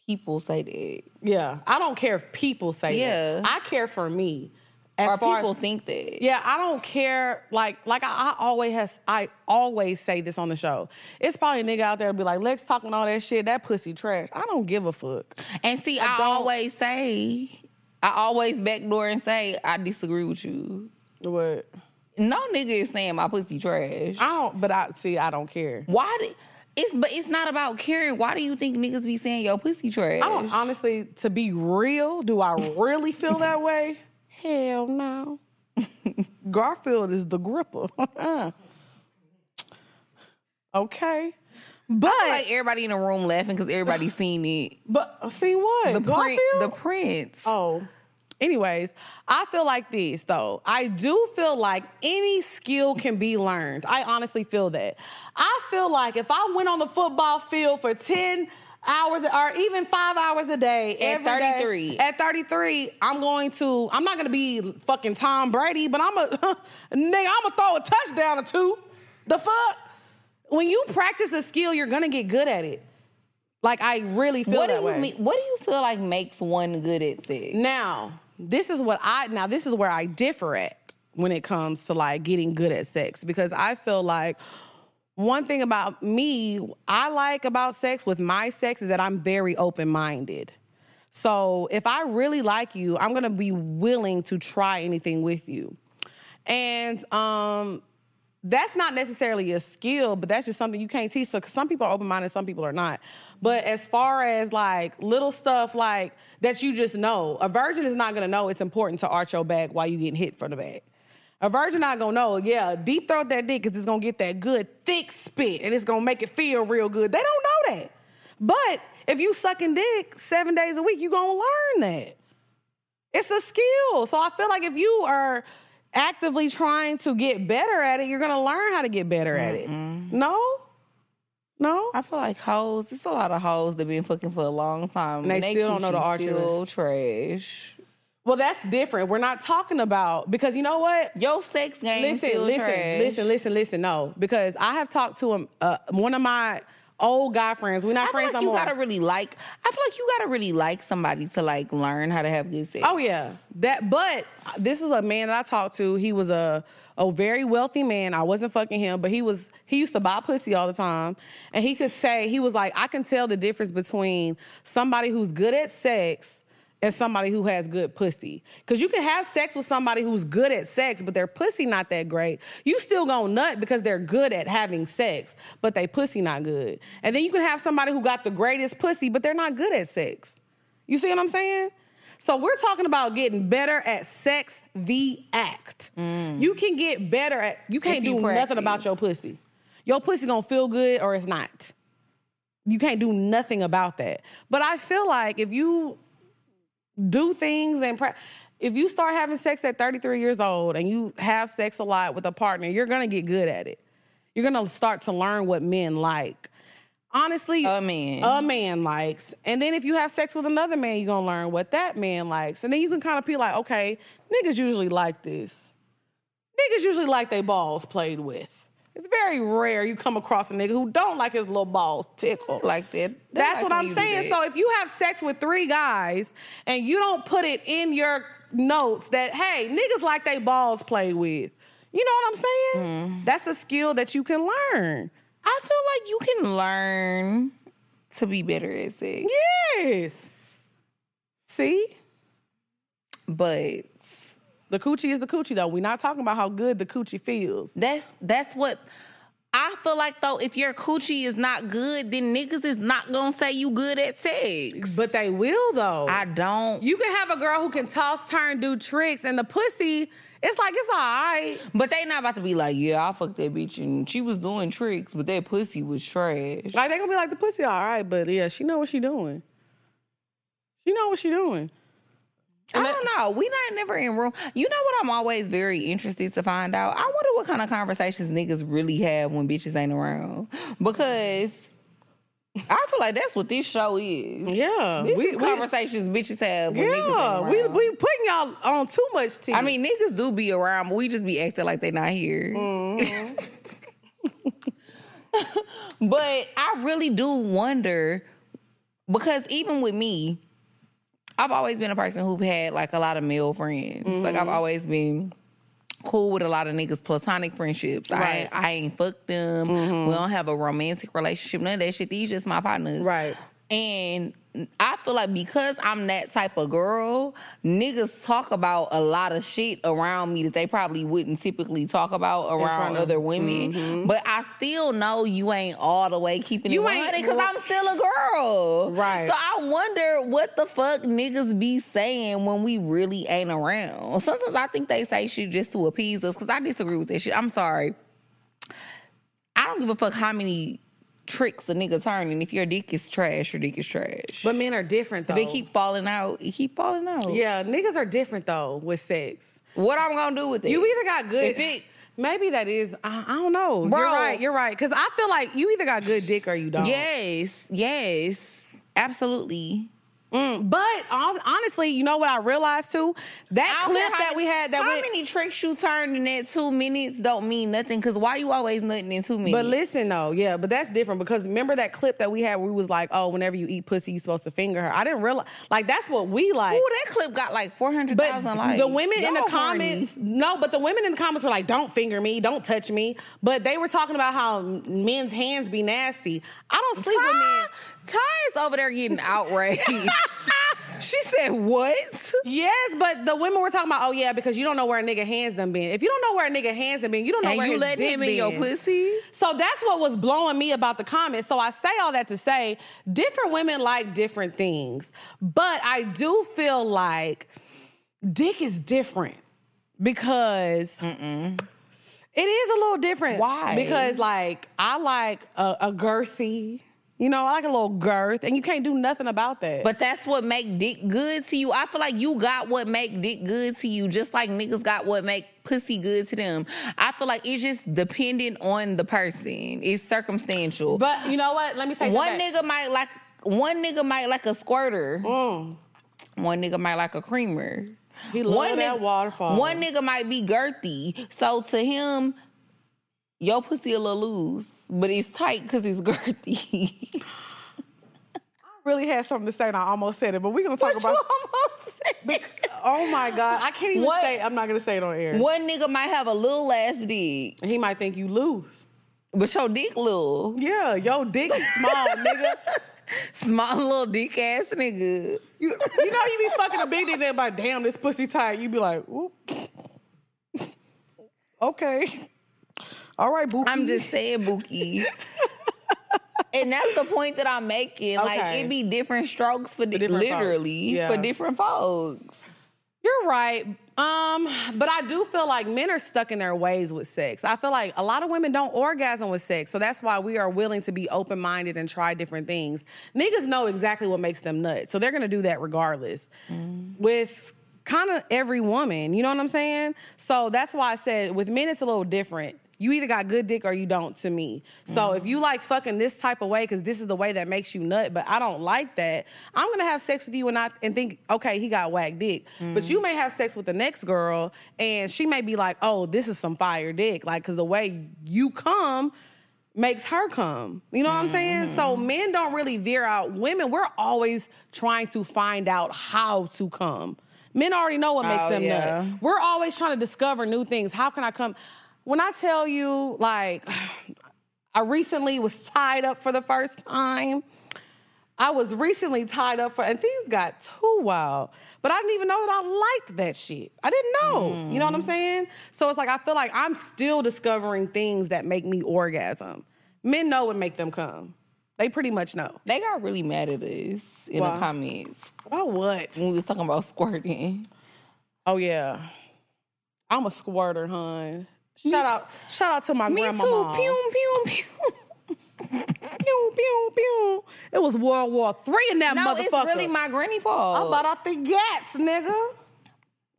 people say that. Yeah. I don't care if people say that. I care for me. Or people think that. Yeah, I don't care. Like I always say this on the show. It's probably a nigga out there to be like, Lex talking all that shit, that pussy trash. I don't give a fuck. And see, I always backdoor and say, I disagree with you. What? No nigga is saying my pussy trash. I don't care. Why did... But it's not about caring. Why do you think niggas be saying your pussy trash? I don't, honestly, to be real, do I really feel that way? Hell no. Garfield is the gripper. Okay. But I feel like everybody in the room laughing because everybody seen it. But seen what? The Prince. Oh. Anyways, I feel like this, though. I do feel like any skill can be learned. I honestly feel that. I feel like if I went on the football field for 10 hours or even 5 hours a day, at 33, I'm not going to be fucking Tom Brady, but I'm going to throw a touchdown or two. The fuck? When you practice a skill, you're going to get good at it. Like, I really feel that way. What do you feel like makes one good at sex? Now... This is where I differ at when it comes to, like, getting good at sex. Because I feel like one thing about me, I like about sex with my sex is that I'm very open-minded. So if I really like you, I'm going to be willing to try anything with you. And that's not necessarily a skill, but that's just something you can't teach. So, 'cause some people are open-minded, some people are not. But as far as, like, little stuff, like, that you just know, a virgin is not going to know it's important to arch your back while you getting hit from the back. A virgin not going to know, deep throat that dick because it's going to get that good thick spit and it's going to make it feel real good. They don't know that. But if you sucking dick 7 days a week, you going to learn that. It's a skill. So I feel like if you are... actively trying to get better at it, you're going to learn how to get better at it. No? I feel like hoes, it's a lot of hoes that been fucking for a long time. And they still don't know the archery. Still trash. Well, that's different. We're not talking about, because you know what? Your sex game Listen, no. Because I have talked to one of my old guy friends. We're not friends no more. I feel like you gotta really like somebody to, like, learn how to have good sex. Oh yeah, that. But this is a man that I talked to. He was a very wealthy man. I wasn't fucking him, but he used to buy pussy all the time, and he could say, he was like, I can tell the difference between somebody who's good at sex and somebody who has good pussy. Because you can have sex with somebody who's good at sex, but their pussy not that great. You still gonna nut because they're good at having sex, but they pussy not good. And then you can have somebody who got the greatest pussy, but they're not good at sex. You see what I'm saying? So we're talking about getting better at sex, the act. You can get better at... You can't do nothing about your pussy. Your pussy gonna feel good or it's not. You can't do nothing about that. But I feel like if you... do things and if you start having sex at 33 years old and you have sex a lot with a partner, you're going to get good at it. You're going to start to learn what men like. Honestly, a man likes. And then if you have sex with another man, you're going to learn what that man likes. And then you can kind of be like, okay, niggas usually like this. Niggas usually like they balls played with. It's very rare you come across a nigga who don't like his little balls tickled. Like that. That's what I'm saying. So if you have sex with 3 guys and you don't put it in your notes that, hey, niggas like they balls played with, you know what I'm saying? Mm. That's a skill that you can learn. I feel like you can learn to be better at sex. Yes. See? But the coochie is the coochie, though. We're not talking about how good the coochie feels. That's what I feel like, though. If your coochie is not good, then niggas is not going to say you good at sex. But they will, though. I don't. You can have a girl who can toss, turn, do tricks, and the pussy, it's like, it's all right. But they not about to be like, yeah, I fucked that bitch, and she was doing tricks, but that pussy was trash. Like, they going to be like, the pussy all right, but, yeah, she know what she doing. She know what she doing. I don't know. We not never in room. You know what I'm always very interested to find out? I wonder what kind of conversations niggas really have when bitches ain't around. Because I feel like that's what this show is. Yeah. These conversations bitches have when niggas ain't around. Yeah, we putting y'all on too much tea. I mean, niggas do be around, but we just be acting like they not here. Mm-hmm. But I really do wonder, because even with me, I've always been a person who've had, like, a lot of male friends. Mm-hmm. Like, I've always been cool with a lot of niggas' platonic friendships. Right. I ain't fucked them. Mm-hmm. We don't have a romantic relationship, none of that shit. These just my partners. Right. And I feel like because I'm that type of girl, niggas talk about a lot of shit around me that they probably wouldn't typically talk about around other women. Mm-hmm. But I still know you ain't all the way keeping it 100 because I'm still a girl. Right. So I wonder what the fuck niggas be saying when we really ain't around. Sometimes I think they say shit just to appease us, because I disagree with that shit. I'm sorry. I don't give a fuck how many tricks a nigga turning. If your dick is trash, your dick is trash. But men are different, though. If it keep falling out, it keep falling out. Yeah, niggas are different, though, with sex. What I'm gonna do with it? You either got good... maybe that is... I don't know. Bro, you're right. Because I feel like you either got good dick or you don't. Yes. Absolutely. But honestly, you know what I realized too? That clip that we had that how many tricks you turned in that 2 minutes don't mean nothing, because why you always nothing in 2 minutes? But listen though, yeah, but that's different, because remember that clip that we had where we was like, oh, whenever you eat pussy, you supposed to finger her. I didn't realize, like, that's what we like. Ooh, that clip got like 400,000 likes. The women in the comments, but the women in the comments were like, don't finger me, don't touch me. But they were talking about how men's hands be nasty. I don't sleep with men. Ty's over there getting outraged. She said, what? Yes, but the women were talking about, oh, yeah, because you don't know where a nigga hands done been. If you don't know where a nigga hands done been, you don't know where his dick been. And you let him in your pussy? So that's what was blowing me about the comments. So I say all that to say, different women like different things. But I do feel like dick is different because... It is a little different. Why? Because, like, I like a girthy... You know, I like a little girth, and you can't do nothing about that. But that's what make dick good to you. I feel like you got what make dick good to you, just like niggas got what make pussy good to them. I feel like it's just dependent on the person. It's circumstantial. But you know what? Let me take that back. One nigga might like a squirter. Mm. One nigga might like a creamer. He loves that waterfall. One nigga might be girthy. So to him, your pussy a little loose. But it's tight because it's girthy. I really had something to say, and I almost said it, but we're going to talk about... Oh, my God. I can't even say... I'm not going to say it on air. One nigga might have a little ass dick. He might think you loose. But your dick little. Yeah, your dick is small, nigga. Small little dick ass nigga. You know you be fucking a big dick, and by damn, this pussy tight. You be like, whoop. Okay. All right, Bookie. I'm just saying, Bookie. And that's the point that I'm making. Okay. Like, it be different strokes for different folks. You're right. But I do feel like men are stuck in their ways with sex. I feel like a lot of women don't orgasm with sex. So that's why we are willing to be open-minded and try different things. Niggas know exactly what makes them nuts. So they're going to do that regardless. Mm. With kind of every woman, you know what I'm saying? So that's why I said with men, it's a little different. You either got good dick or you don't to me. So if you like fucking this type of way, because this is the way that makes you nut, but I don't like that, I'm going to have sex with you and think, okay, he got whack dick. But you may have sex with the next girl and she may be like, oh, this is some fire dick. Like, because the way you come makes her come. You know what I'm saying? So men don't really veer out. Women, we're always trying to find out how to come. Men already know what makes them nut. We're always trying to discover new things. How can I come? When I tell you, like, I recently was tied up for the first time. I was recently tied up for, and things got too wild. But I didn't even know that I liked that shit. I didn't know. You know what I'm saying? So it's like, I feel like I'm still discovering things that make me orgasm. Men know what make them come. They pretty much know. They got really mad at us in the comments. About what? When we was talking about squirting. Oh, yeah. I'm a squirter, hun. Shout out to my grandma. Me too. Pew, pew, pew. Pew, pew, pew. It was World War III in that motherfucker. No, it's really my granny fault. I bought out the gats, nigga.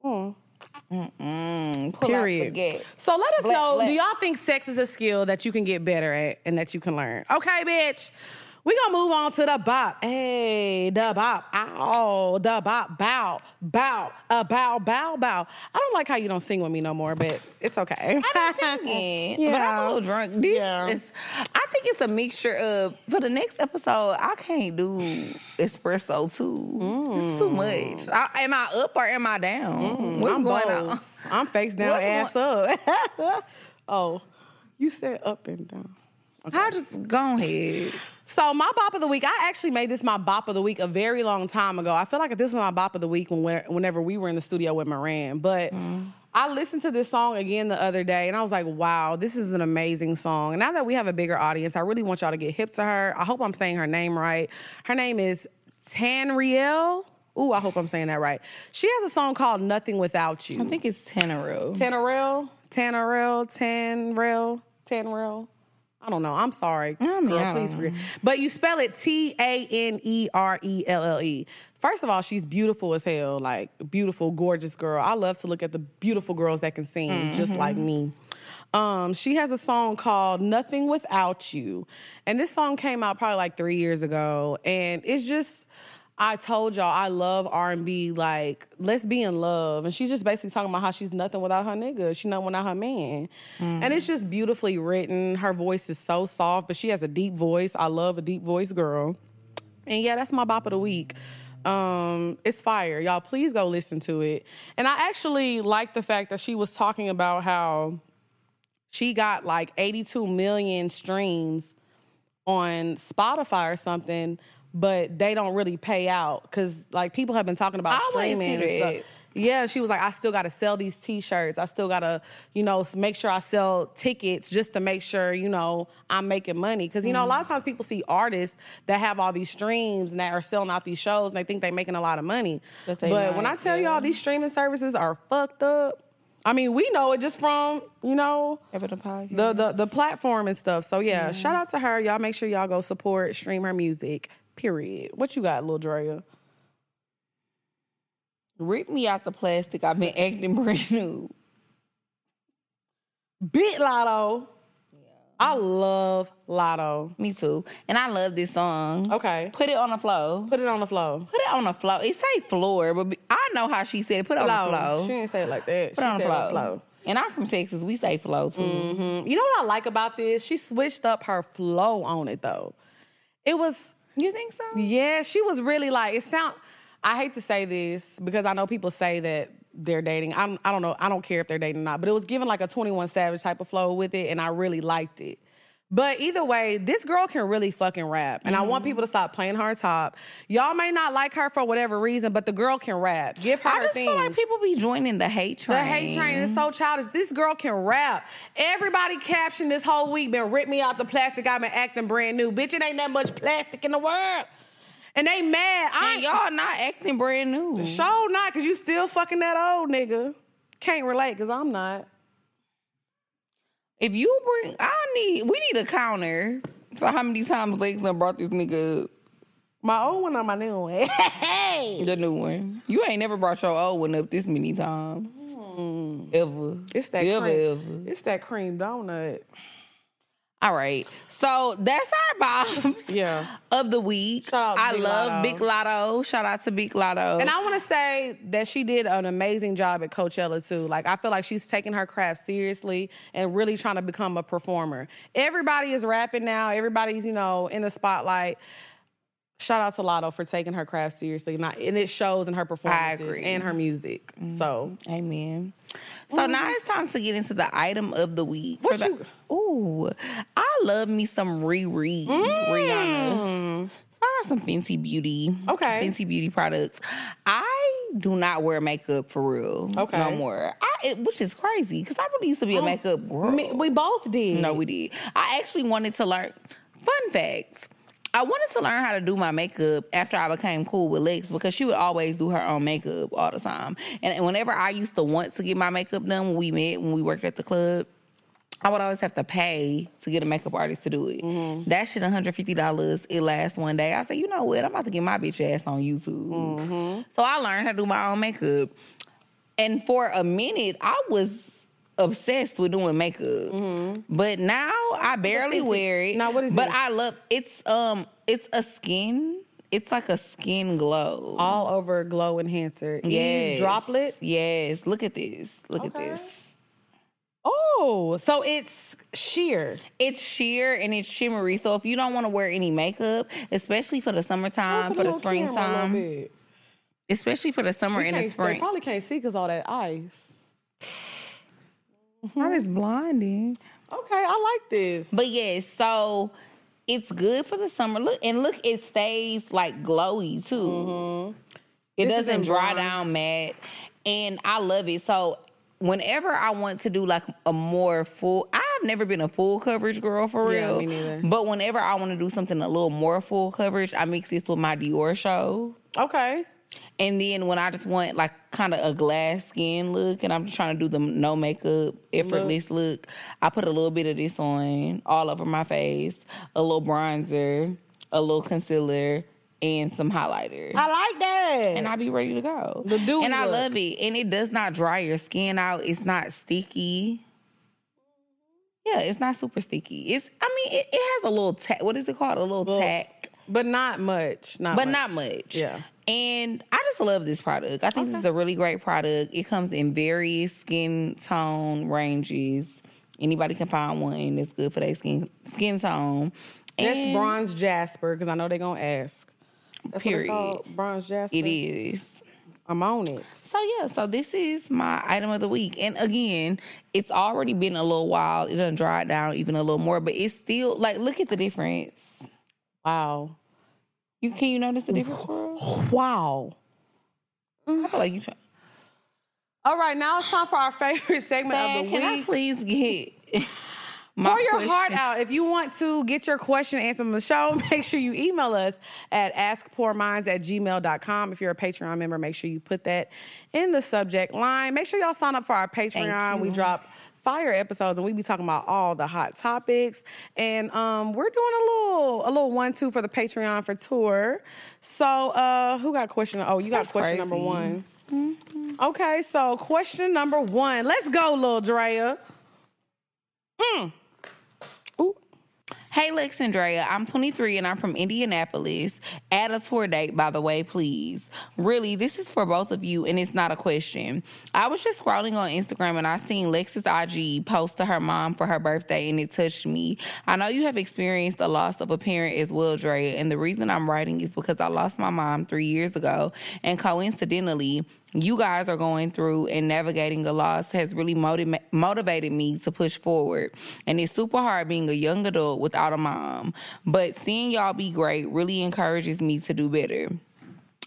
Pull out the gats. So let us know, do y'all think sex is a skill that you can get better at and that you can learn? Okay, bitch. We gonna move on to the bop. Hey, the bop. Ow, the bop. Bow, bow, bow, bow, bow. I don't like how you don't sing with me no more, but it's okay. I'm singing, but I'm a little drunk. I think it's a mixture of, for the next episode, I can't do espresso too. It's too much. Am I up or am I down? What's I'm going bold. On? I'm face down, ass up. Oh, you said up and down. Okay. I just go ahead. So my bop of the week, I actually made this my bop of the week a very long time ago. I feel like this was my bop of the week whenever we were in the studio with Moran. But I listened to this song again the other day, and I was like, wow, this is an amazing song. And now that we have a bigger audience, I really want y'all to get hip to her. I hope I'm saying her name right. Her name is Tanerélle. Ooh, I hope I'm saying that right. She has a song called Nothing Without You. I think it's Tanerélle. Tanerélle. I don't know. I'm sorry. Girl, please forgive. But you spell it Tanerelle. First of all, she's beautiful as hell. Like, beautiful, gorgeous girl. I love to look at the beautiful girls that can sing just like me. She has a song called Nothing Without You. And this song came out probably like 3 years ago. And it's just... I told y'all I love R&B, like, let's be in love. And she's just basically talking about how she's nothing without her nigga. She's nothing without her man. And it's just beautifully written. Her voice is so soft, but she has a deep voice. I love a deep voice girl. And, yeah, that's my bop of the week. It's fire. Y'all, please go listen to it. And I actually like the fact that she was talking about how she got, like, 82 million streams on Spotify or something, but they don't really pay out because, like, people have been talking about streaming and stuff. Yeah, she was like, I still got to sell these T-shirts. I still got to, you know, make sure I sell tickets just to make sure, you know, I'm making money. Because, you know, a lot of times people see artists that have all these streams and that are selling out these shows, and they think they're making a lot of money. But when I tell y'all, these streaming services are fucked up. I mean, we know it just from, you know, the platform and stuff. So, yeah, shout out to her. Y'all make sure y'all go support, stream her music. Period. What you got, Lil Draya? Rip me out the plastic. I've been acting brand new. Big Latto. Yeah. I love Latto. Me too. And I love this song. Okay. Put it on the floor. Put it on the floor. Put it on the floor. It say floor, but I know how she said put it on the floor. She didn't say it like that. Put it on the floor. And I'm from Texas. We say flow too. You know what I like about this? She switched up her flow on it though. It was... You think so? Yeah, she was really like, I hate to say this because I know people say that they're dating. I don't know. I don't care if they're dating or not. But it was given like a 21 Savage type of flow with it, and I really liked it. But either way, this girl can really fucking rap. And I want people to stop playing her top. Y'all may not like her for whatever reason, but the girl can rap. Give her I just feel like people be joining the hate train. The hate train is so childish. This girl can rap. Everybody captioned this whole week, been ripped me out the plastic. I've been acting brand new. Bitch, it ain't that much plastic in the world. And they mad. And y'all not acting brand new. Sure not, because you still fucking that old nigga. Can't relate, because I'm not. If you bring, we need a counter for how many times Lex done brought this nigga up. My old one or my new one? The new one. You ain't never brought your old one up this many times. Ever. It's that cream. It's that cream donut. All right. So that's our bombs of the week. I love Big Latto. Shout out to Big Latto. And I want to say that she did an amazing job at Coachella, too. Like, I feel like she's taking her craft seriously and really trying to become a performer. Everybody is rapping now. Everybody's, you know, in the spotlight. Shout out to Latto for taking her craft seriously. And it shows in her performances and her music. Mm-hmm. So. Amen. So now it's time to get into the item of the week. Ooh, I love me some Riri, Rihanna. I have some Fenty Beauty. Okay. Fenty Beauty products. I do not wear makeup for real. Okay. No more. Which is crazy because I really used to be a makeup girl. We both did. No, we did. I actually wanted to learn. Fun fact. I wanted to learn how to do my makeup after I became cool with Lex because she would always do her own makeup all the time. And whenever I used to want to get my makeup done when we met, when we worked at the club, I would always have to pay to get a makeup artist to do it. Mm-hmm. That shit, $150, it lasts one day. I said, you know what? I'm about to get my bitch ass on YouTube. Mm-hmm. So I learned how to do my own makeup. And for a minute, I was obsessed with doing makeup. Mm-hmm. But now I barely wear it. Now what is it? But I love it's a skin. It's like a skin glow. All over glow enhancer. Yes. Use droplet. Yes. Look at this. Look at this. Oh, so it's sheer. It's sheer and it's shimmery. So if you don't want to wear any makeup, especially for the summertime, for the springtime. Especially for the summer and the spring. You probably can't see because all that ice. Not as blinding. Okay, I like this. But yes, so it's good for the summer. Look, and look, it stays like glowy too. Mm-hmm. It doesn't dry down matte. And I love it. So whenever I want to do like a more full, I've never been a full coverage girl for real. Yeah, me neither. But whenever I want to do something a little more full coverage, I mix this with my Dior show. Okay. And then when I just want like kind of a glass skin look and I'm just trying to do the no makeup, effortless look, I put a little bit of this on all over my face, a little bronzer, a little concealer, and some highlighter. I like that. And I'll be ready to go. The dude and I love it. And it does not dry your skin out. It's not sticky. Yeah, it's not super sticky. It has a little tack. What is it called? A little tack. But not much. Yeah. And I just love this product. I think this is a really great product. It comes in various skin tone ranges. Anybody can find one that's good for their skin tone. That's Bronze Jasper, because I know they're going to ask. That's period. What it's called, Bronze Jasper. It is. I'm on it. So, yeah. So, this is my item of the week. And, again, it's already been a little while. It done dried down even a little more. But it's still, like, look at the difference. Wow. Can you notice the difference, girl? Wow. I feel like you trying. All right, now it's time for our favorite segment of the week. Can I please get my question? Pour your heart out. If you want to get your question answered on the show, make sure you email us at askpoorminds@gmail.com. If you're a Patreon member, make sure you put that in the subject line. Make sure y'all sign up for our Patreon. We drop fire episodes and we be talking about all the hot topics, and we're doing a little 1-2 for the Patreon for tour. So who got question? Oh, you got That's question crazy. Number one. Mm-hmm. Okay, so question number one. Let's go, Lil Draya. Hey, Lex and Draya, I'm 23 and I'm from Indianapolis. Add a tour date, by the way, please. Really, this is for both of you and it's not a question. I was just scrolling on Instagram and I seen Lex's IG post to her mom for her birthday and it touched me. I know you have experienced the loss of a parent as well, Draya, and the reason I'm writing is because I lost my mom 3 years ago and coincidentally, you guys are going through and navigating the loss has really motivated me to push forward. And it's super hard being a young adult without a mom. But seeing y'all be great really encourages me to do better.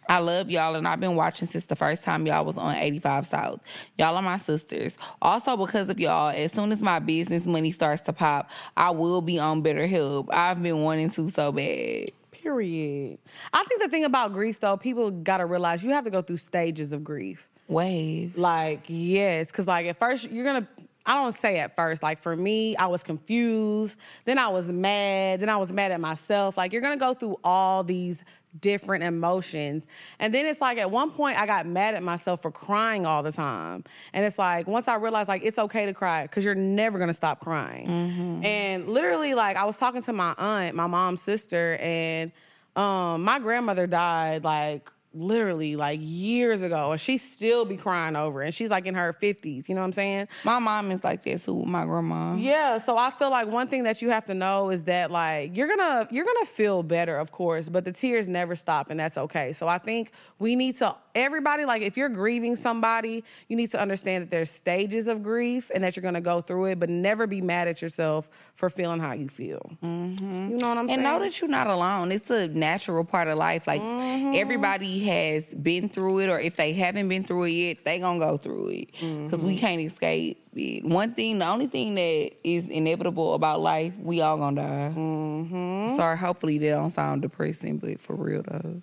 I love y'all, and I've been watching since the first time y'all was on 85 South. Y'all are my sisters. Also, because of y'all, as soon as my business money starts to pop, I will be on BetterHelp. I've been wanting to so bad. Period. I think the thing about grief, though, people got to realize you have to go through stages of grief. Waves. Like, yes. Because, like, at first, you're going to I don't say at first. Like, for me, I was confused. Then I was mad. Then I was mad at myself. Like, you're going to go through all these different emotions. And then it's like, at one point, I got mad at myself for crying all the time. And it's like, once I realized, like, it's okay to cry because you're never going to stop crying. Mm-hmm. And literally, like, I was talking to my aunt, my mom's sister, and my grandmother died, like, literally, like, years ago, and she still be crying over it. And she's, like, in her 50s, you know what I'm saying? My mom is like that, too, my grandma. Yeah, so I feel like one thing that you have to know is that, like, you're gonna feel better, of course, but the tears never stop, and that's okay. So I think we need to, everybody, like, if you're grieving somebody, you need to understand that there's stages of grief and that you're gonna go through it, but never be mad at yourself for feeling how you feel. Mm-hmm. You know what I'm saying? And know that you're not alone. It's a natural part of life. Like, mm-hmm. everybody has been through it, or if they haven't been through it yet, they gonna go through it, because mm-hmm. we can't escape it. One thing, the only thing that is inevitable about life, we all gonna die. Mm-hmm. Sorry, hopefully that don't sound depressing, but for real though.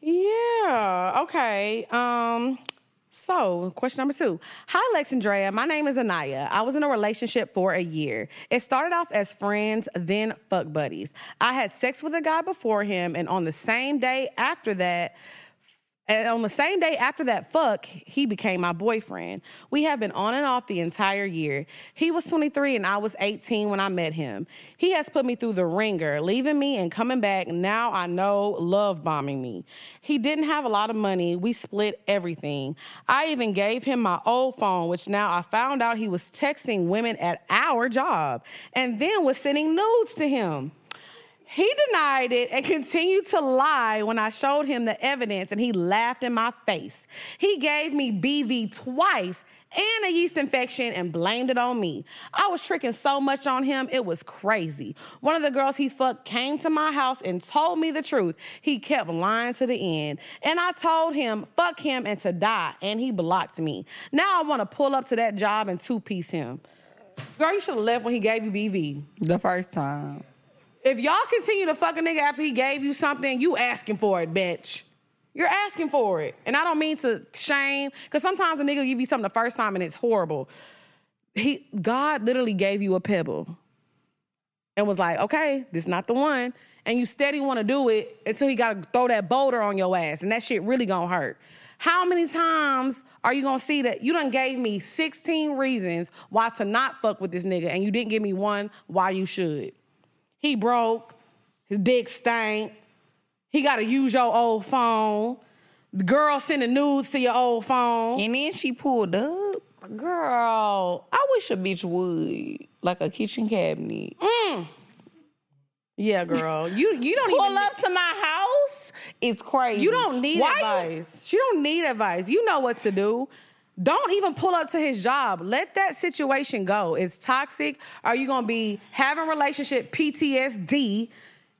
Yeah. Okay. So, question number 2. Hi, Lex and Draya. My name is Anaya. I was in a relationship for a year. It started off as friends, then fuck buddies. I had sex with a guy before him, and on the same day after that, fuck, he became my boyfriend. We have been on and off the entire year. He was 23 and I was 18 when I met him. He has put me through the ringer, leaving me and coming back. Now I know, love bombing me. He didn't have a lot of money. We split everything. I even gave him my old phone, which now I found out he was texting women at our job and then was sending nudes to him. He denied it and continued to lie when I showed him the evidence, and he laughed in my face. He gave me BV twice and a yeast infection and blamed it on me. I was tricking so much on him, it was crazy. One of the girls he fucked came to my house and told me the truth. He kept lying to the end. And I told him, fuck him and to die, and he blocked me. Now I want to pull up to that job and two-piece him. Girl, you should have left when he gave you BV. The first time. If y'all continue to fuck a nigga after he gave you something, you asking for it, bitch. You're asking for it. And I don't mean to shame, because sometimes a nigga will give you something the first time and it's horrible. God literally gave you a pebble and was like, okay, this not the one. And you steady want to do it until he got to throw that boulder on your ass, and that shit really gonna hurt. How many times are you gonna see that you done gave me 16 reasons why to not fuck with this nigga, and you didn't give me one why you should? He broke, his dick stank, he got to use your old phone, the girl sending nudes to your old phone. And then she pulled up. Girl, I wish a bitch would, like a kitchen cabinet. Mm. Yeah, girl. You don't pull even up to my house? It's crazy. You don't need advice. She don't need advice. You know what to do. Don't even pull up to his job. Let that situation go. It's toxic. Are you going to be having relationship PTSD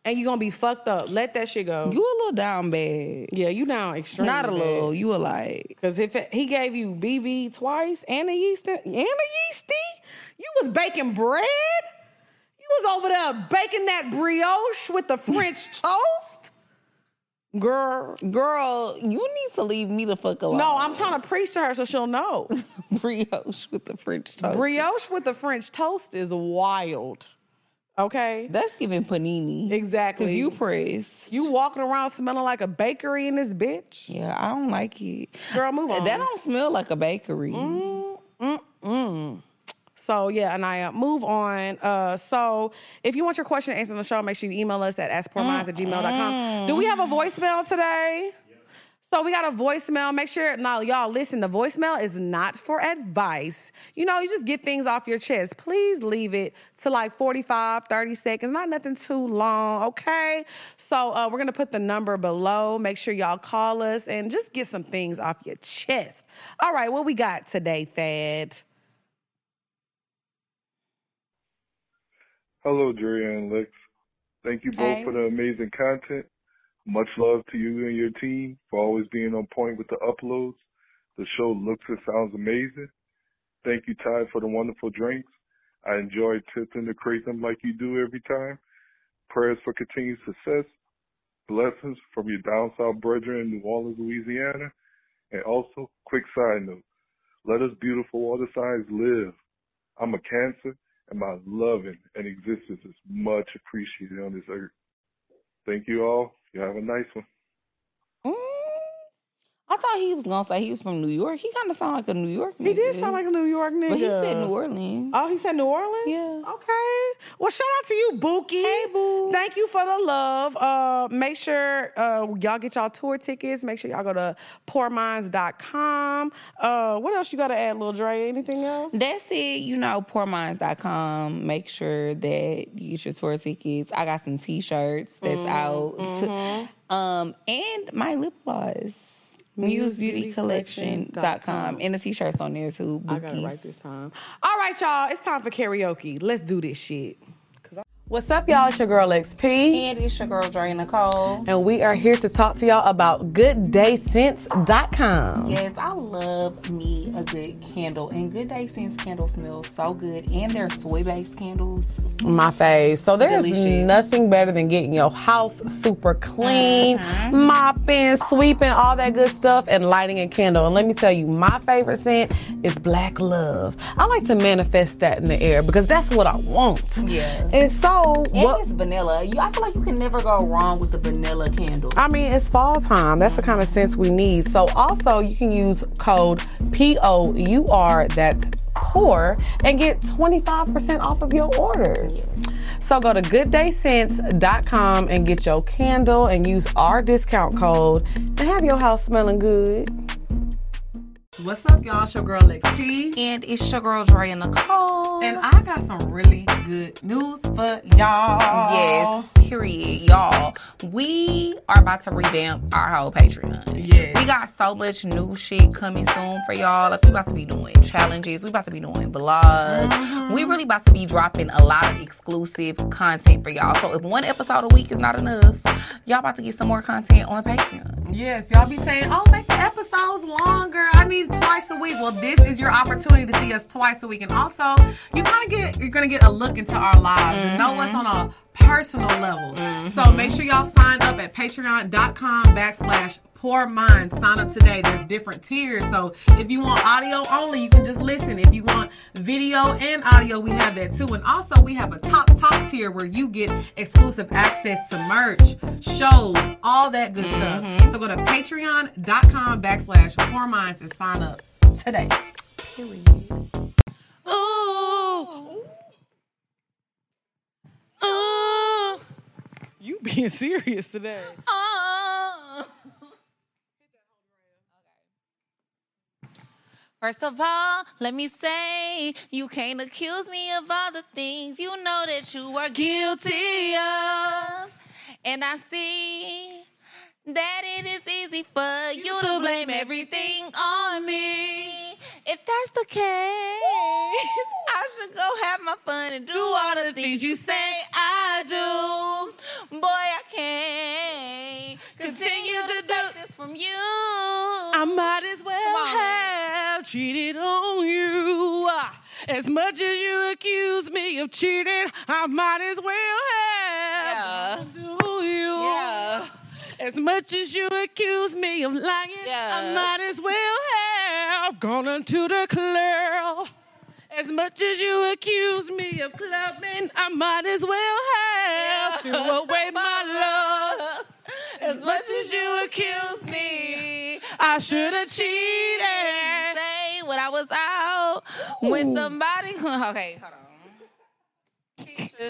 and you're going to be fucked up? Let that shit go. You a little down bad. Yeah, you down extremely bad. Not a little. You a like. Because if he gave you BV twice and a yeasty, you was baking bread. You was over there baking that brioche with the French toast. Girl, you need to leave me the fuck alone. No, I'm trying to preach to her so she'll know. Brioche with the French toast. Brioche with the French toast is wild. Okay? That's giving panini. Exactly. Because you press. You walking around smelling like a bakery in this bitch. Yeah, I don't like it. Girl, move on. That don't smell like a bakery. Mm-mm. So, yeah, Anaya, move on. So, if you want your question answered on the show, make sure you email us at askpoorminds@gmail.com. Do we have a voicemail today? Yep. So, we got a voicemail. Make sure, now, y'all, listen, the voicemail is not for advice. You know, you just get things off your chest. Please leave it to, like, 45, 30 seconds. Not nothing too long, okay? So, we're going to put the number below. Make sure y'all call us and just get some things off your chest. All right, what we got today, Thad? Hello, Draya and Lex. Thank you both for the amazing content. Much love to you and your team for always being on point with the uploads. The show looks and sounds amazing. Thank you, Ty, for the wonderful drinks. I enjoy tipping to create them like you do every time. Prayers for continued success. Blessings from your down south brethren in New Orleans, Louisiana. And also, quick side note, let us beautiful water signs live. I'm a Cancer, and my loving and existence is much appreciated on this earth. Thank you all. You have a nice one. I thought he was going to say he was from New York. He kind of sounded like a New York nigga. He did sound like a New York nigga. But he said New Orleans. Oh, he said New Orleans? Yeah. Okay. Well, shout out to you, Bookie. Hey, Boo. Thank you for the love. Make sure y'all get y'all tour tickets. Make sure y'all go to poorminds.com. What else you got to add, Lil Dre? Anything else? That's it. You know, poorminds.com. Make sure that you get your tour tickets. I got some T-shirts that's out. Mm-hmm. And my lip gloss. MuseBeautyCollection.com. And the t-shirts on there too. Bookies. I got it right this time. All right, y'all. It's time for karaoke. Let's do this shit. What's up, y'all? It's your girl, Lex P. And it's your girl, Dre and Nicole. And we are here to talk to y'all about GoodDayScents.com. Yes, I love me a good candle. And Good Day Scents candles smell so good. And they're soy-based candles. My fave. So there's nothing better than getting your house super clean, mopping, sweeping, all that good stuff, and lighting a candle. And let me tell you, my favorite scent is Black Love. I like to manifest that in the air because that's what I want. Yeah. And so it's vanilla. I feel like you can never go wrong with the vanilla candle. I mean, it's fall time. That's the kind of scents we need. So also, you can use code POUR. That's Pour and get 25% off of your order. So go to gooddayscents.com and get your candle and use our discount code and have your house smelling good. What's up, y'all? It's your girl, Lex P. And it's your girl, Dre and Nicole. And I got some really good news for y'all. Yes, period, y'all. We are about to revamp our whole Patreon. Yes. We got so much new shit coming soon for y'all. Like, we about to be doing challenges. We about to be doing vlogs. Mm-hmm. We really about to be dropping a lot of exclusive content for y'all. So if one episode a week is not enough, y'all about to get some more content on Patreon. Yes, y'all be saying, oh, make the episodes longer. I need twice a week. Well, this is your opportunity to see us twice a week, and also you're gonna get a look into our lives and know what's on a personal level. So make sure y'all sign up at patreon.com/Poor Minds. Sign up today. There's different tiers. So if you want audio only, you can just listen. If you want video and audio, we have that too. And also we have a top tier where you get exclusive access to merch, shows, all that good stuff. So go to patreon.com/Poor Minds and sign up today. Period. Oh. Oh. You being serious today. Oh. First of all, let me say, you can't accuse me of all the things you know that you are guilty of. And I see that it is easy for you to blame everything on me. If that's the case, I should go have my fun and do all the things you say I do. Boy, I can't continue to take this from you. I might as well have cheated on you. As much as you accuse me of cheating, I might as well have to you. Yeah. As much as you accuse me of lying, I might as well have gone unto the club. As much as you accuse me of clubbing, I might as well have threw away my love. As much as you accuse me, I should have cheated. Say when I was out with somebody. Okay, hold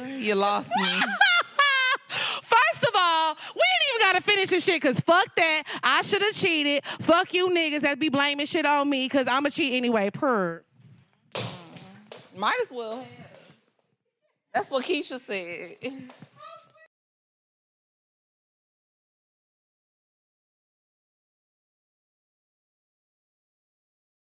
on. You lost me. First of all, we ain't even got to finish this shit, because fuck that. I should have cheated. Fuck you niggas that be blaming shit on me, because I'm going to cheat anyway. Purr. Might as well. That's what Keisha said.